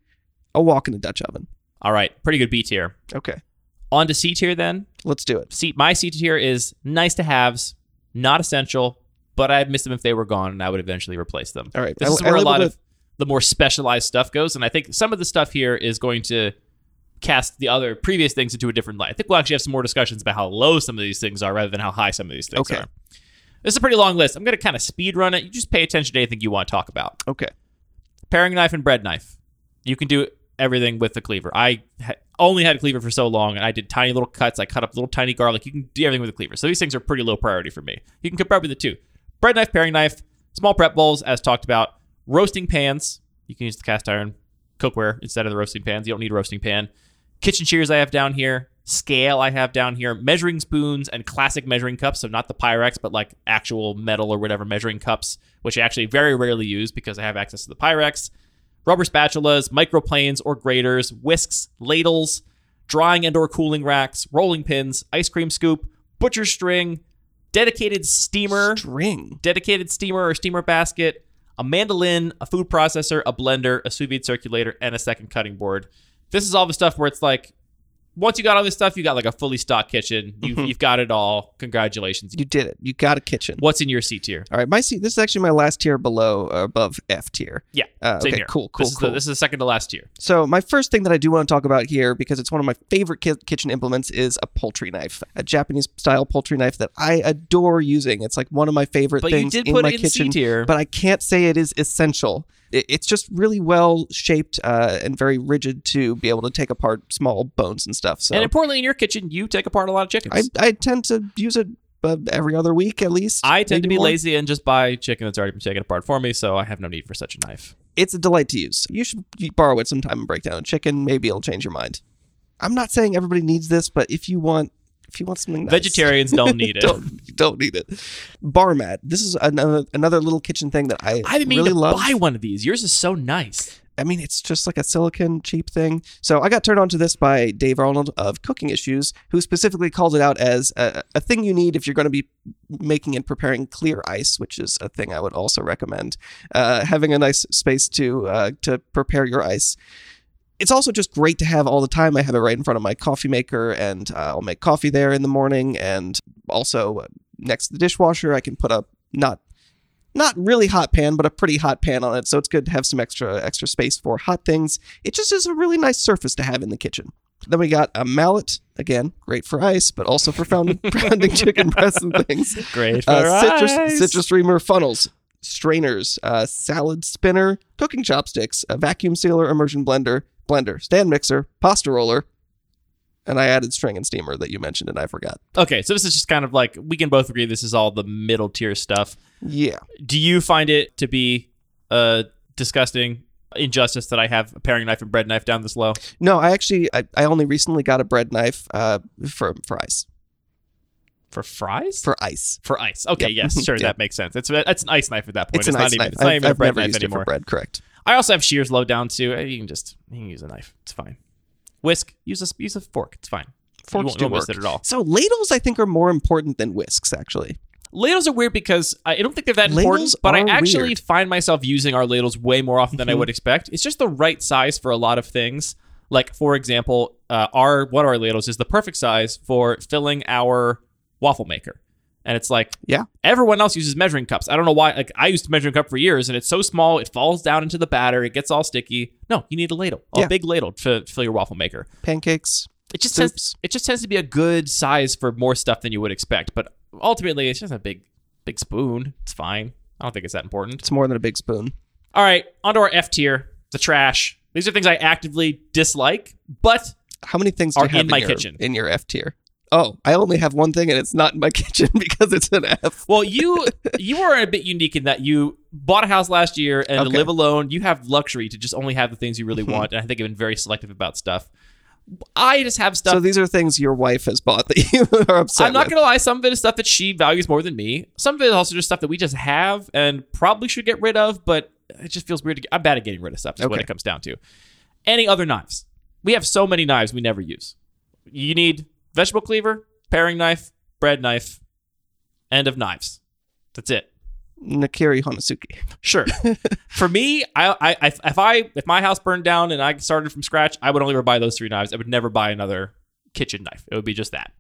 A wok in a Dutch oven. All right. Pretty good B tier. Okay. On to C tier then. Let's do it. My C tier is nice to haves. Not essential, but I'd miss them if they were gone, and I would eventually replace them. All right. This is where a lot of the more specialized stuff goes, and I think some of the stuff here is going to cast the other previous things into a different light. I think we'll actually have some more discussions about how low some of these things are rather than how high some of these things are. This is a pretty long list. I'm going to kind of speed run it. You just pay attention to anything you want to talk about. Okay. Paring knife and bread knife. You can do everything with the cleaver. I only had a cleaver for so long, and I did tiny little cuts. I cut up little tiny garlic. You can do everything with a cleaver. So these things are pretty low priority for me. You can compare with the two. Bread knife, paring knife, small prep bowls, as talked about. Roasting pans. You can use the cast iron cookware instead of the roasting pans. You don't need a roasting pan. Kitchen shears I have down here. Scale I have down here. Measuring spoons and classic measuring cups. So not the Pyrex, but like actual metal or whatever measuring cups, which I actually very rarely use because I have access to the Pyrex. Rubber spatulas, microplanes or graters, whisks, ladles, drying and or cooling racks, rolling pins, ice cream scoop, butcher string, dedicated steamer or steamer basket, a mandolin, a food processor, a blender, a sous vide circulator, and a second cutting board. This is all the stuff where it's like, once you got all this stuff, you got like a fully stocked kitchen. You've got it all. Congratulations. You did it. You got a kitchen. What's in your C tier? All right. This is actually my last tier above F tier. Yeah. Same here. Cool. This is the second to last tier. So my first thing that I do want to talk about here, because it's one of my favorite kitchen implements, is a poultry knife. A Japanese style poultry knife that I adore using. It's like one of my favorite things in my kitchen. C tier. But I can't say it is essential. It's just really well shaped and very rigid to be able to take apart small bones and stuff. So, and importantly, in your kitchen, you take apart a lot of chickens. I tend to use it every other week at least. I tend to be lazy and just buy chicken that's already been taken apart for me, so I have no need for such a knife. It's a delight to use. You should borrow it sometime and break down a chicken. Maybe it'll change your mind. I'm not saying everybody needs this, but if you want something nice. Vegetarians don't need it. don't need it. Bar mat. This is another little kitchen thing that I really love. I've been meaning to buy one of these. Yours is so nice. I mean, it's just like a silicon cheap thing. So I got turned on to this by Dave Arnold of Cooking Issues, who specifically called it out as a thing you need if you're going to be making and preparing clear ice, which is a thing I would also recommend. Having a nice space to prepare your ice. It's also just great to have all the time. I have it right in front of my coffee maker, and I'll make coffee there in the morning. And also next to the dishwasher, I can put up not really hot pan, but a pretty hot pan on it. So it's good to have some extra space for hot things. It just is a really nice surface to have in the kitchen. Then we got a mallet, again, great for ice, but also for pounding chicken breasts and things. Great for ice. Citrus reamer, funnels, strainers, salad spinner, cooking chopsticks, a vacuum sealer, immersion blender, stand mixer, pasta roller. And I added string and steamer that you mentioned and I forgot. Okay, so this is just kind of like, we can both agree this is all the middle tier stuff. Yeah. Do you find it to be a disgusting injustice that I have a paring knife and bread knife down this low? No, I only recently got a bread knife for ice. For fries? For ice. For ice. Okay, yep. Yes, sure, yeah. That makes sense. It's an ice knife at that point. It's an ice knife. It's not even a bread knife anymore. I've never used it for bread, correct. I also have shears low down too. You can use a knife. It's fine. Whisk, use a fork. It's fine. Forks don't waste it at all. So ladles, I think, are more important than whisks, actually. Ladles are weird because I don't think they're that important, but I actually find myself using our ladles way more often than I would expect. It's just the right size for a lot of things. Like, for example, one of our ladles is the perfect size for filling our waffle maker. And it's like, yeah, everyone else uses measuring cups. I don't know why. Like, I used a measuring cup for years, and it's so small, it falls down into the batter. It gets all sticky. No, you need a ladle, big ladle to fill your waffle maker. Pancakes. It just tends to be a good size for more stuff than you would expect. But ultimately, it's just a big spoon. It's fine. I don't think it's that important. It's more than a big spoon. All right, onto our F tier, the trash. These are things I actively dislike, but how many things do you have in my kitchen in your F tier? Oh, I only have one thing, and it's not in my kitchen because it's an F. Well, you are a bit unique in that you bought a house last year and to live alone. You have luxury to just only have the things you really want, and I think I've been very selective about stuff. I just have stuff. So these are things your wife has bought that you are upset with. I'm not going to lie. Some of it is stuff that she values more than me. Some of it is also just stuff that we just have and probably should get rid of, but it just feels weird. I'm bad at getting rid of stuff is what it comes down to. Any other knives? We have so many knives we never use. You need vegetable cleaver, paring knife, bread knife, end of knives. That's it. Nakiri Honasuki. Sure. For me, if my house burned down and I started from scratch, I would only ever buy those three knives. I would never buy another kitchen knife. It would be just that.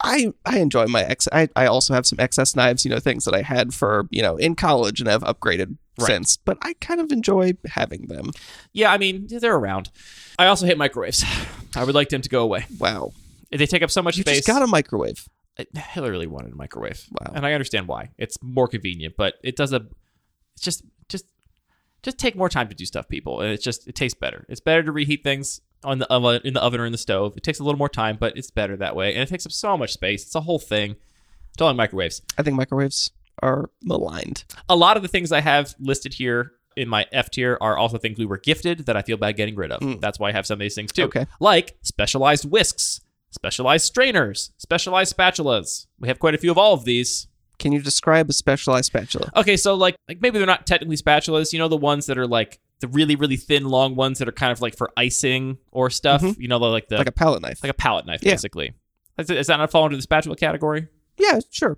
I enjoy my I also have some excess knives, things that I had for, in college and have upgraded since, but I kind of enjoy having them. Yeah, I mean, they're around. I also hate microwaves. I would like them to go away. Wow. They take up so much space. You just got a microwave. I really wanted a microwave. Wow. And I understand why. It's more convenient, but it does it's just take more time to do stuff, people. And it tastes better. It's better to reheat things in the oven or in the stove. It takes a little more time, but it's better that way. And it takes up so much space. It's a whole thing. It's all in microwaves. I think microwaves are maligned. A lot of the things I have listed here in my F tier are also things we were gifted that I feel bad getting rid of. That's why I have some of these things too. Okay. Like specialized whisks. Specialized strainers, specialized spatulas. We have quite a few of all of these. Can you describe a specialized spatula? Okay, so like maybe they're not technically spatulas. The ones that are like the really, really thin, long ones that are kind of like for icing or stuff. Mm-hmm. Like a palette knife. Like a palette knife, basically. Is that not fall into the spatula category? Yeah, sure.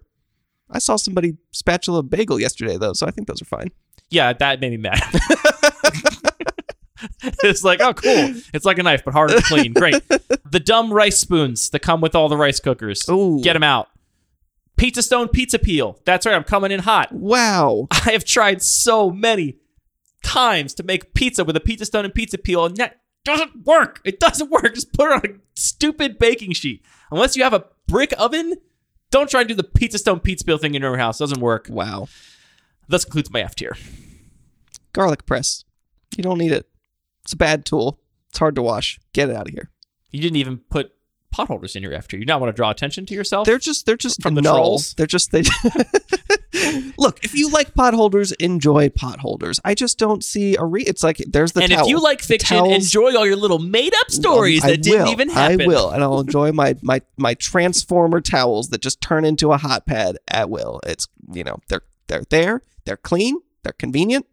I saw somebody spatula bagel yesterday, though, so I think those are fine. Yeah, that made me mad. It's like, oh, cool. It's like a knife, but harder to clean. Great. The dumb rice spoons that come with all the rice cookers. Ooh. Get them out. Pizza stone, pizza peel. That's right. I'm coming in hot. Wow. I have tried so many times to make pizza with a pizza stone and pizza peel, and that doesn't work. It doesn't work. Just put it on a stupid baking sheet. Unless you have a brick oven, don't try and do the pizza stone, pizza peel thing in your house. It doesn't work. Wow. This concludes my F tier. Garlic press. You don't need it. It's a bad tool. It's hard to wash. Get it out of here. You didn't even put potholders in your F tier. You not want to draw attention to yourself? They're just from the trolls. They Look, if you like potholders, enjoy potholders. I just don't see it's like there's the towel. And if you like fiction, enjoy all your little made-up stories that didn't even happen. I will, and I'll enjoy my transformer towels that just turn into a hot pad at will. It's they're there, they're clean, they're convenient.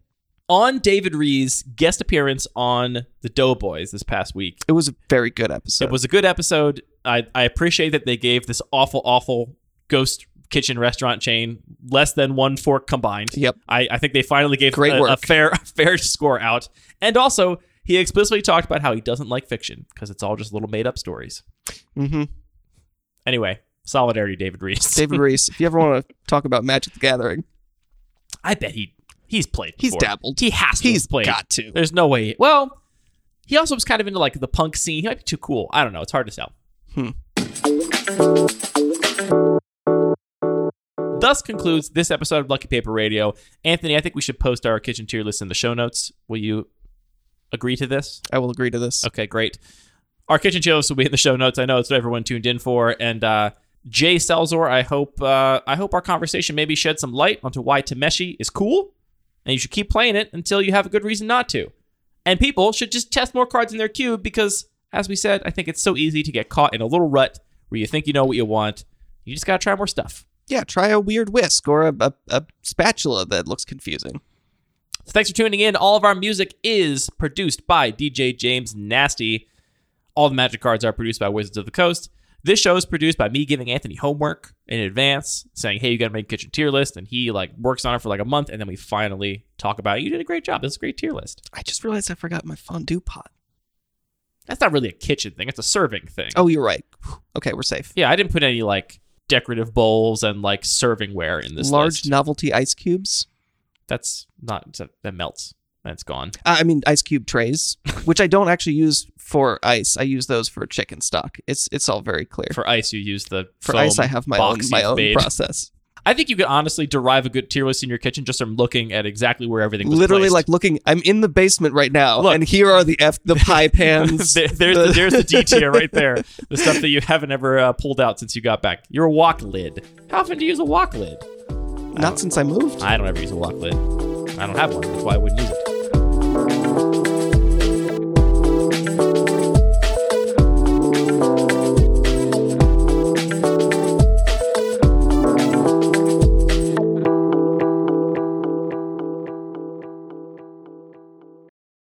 on David Rees' guest appearance on The Doughboys this past week. It was a very good episode. It was a good episode. I appreciate that they gave this awful, awful ghost kitchen restaurant chain less than one fork combined. Yep. I think they finally gave a fair score out. And also, he explicitly talked about how he doesn't like fiction because it's all just little made-up stories. Mm-hmm. Anyway, solidarity, David Rees. David Rees, if you ever want to talk about Magic the Gathering. I bet he's played before. He's dabbled. He has to. He's played. Got to. There's no way. Well, he also was kind of into like the punk scene. He might be too cool. I don't know. It's hard to tell. Thus concludes this episode of Lucky Paper Radio. Anthony, I think we should post our kitchen tier list in the show notes. Will you agree to this? I will agree to this. Okay, great. Our kitchen tier list will be in the show notes. I know it's what everyone tuned in for. And Jay Selzo, I hope our conversation maybe shed some light onto why Tameshi is cool. And you should keep playing it until you have a good reason not to. And people should just test more cards in their cube because, as we said, I think it's so easy to get caught in a little rut where you think you know what you want. You just got to try more stuff. Yeah, try a weird whisk or a spatula that looks confusing. So thanks for tuning in. All of our music is produced by DJ James Nasty. All the magic cards are produced by Wizards of the Coast. This show is produced by me giving Anthony homework in advance, saying, hey, you got to make a kitchen tier list. And he works on it for a month. And then we finally talk about it. You did a great job. This is a great tier list. I just realized I forgot my fondue pot. That's not really a kitchen thing. It's a serving thing. Oh, you're right. Okay, we're safe. Yeah, I didn't put any decorative bowls and servingware in this large list. Novelty ice cubes. That's not, that melts. That's gone. I mean, ice cube trays, which I don't actually use for ice. I use those for chicken stock. It's all very clear. For ice, you use the for foam ice. I have my own process. I think you could honestly derive a good tier list in your kitchen just from looking at exactly where everything was literally placed. I'm in the basement right now. Look, and here are the pie pans. There's the D tier right there. The stuff that you haven't ever pulled out since you got back. Your wok lid. How often do you use a wok lid? Not since I moved. I don't ever use a wok lid. I don't have one. That's why I wouldn't use it.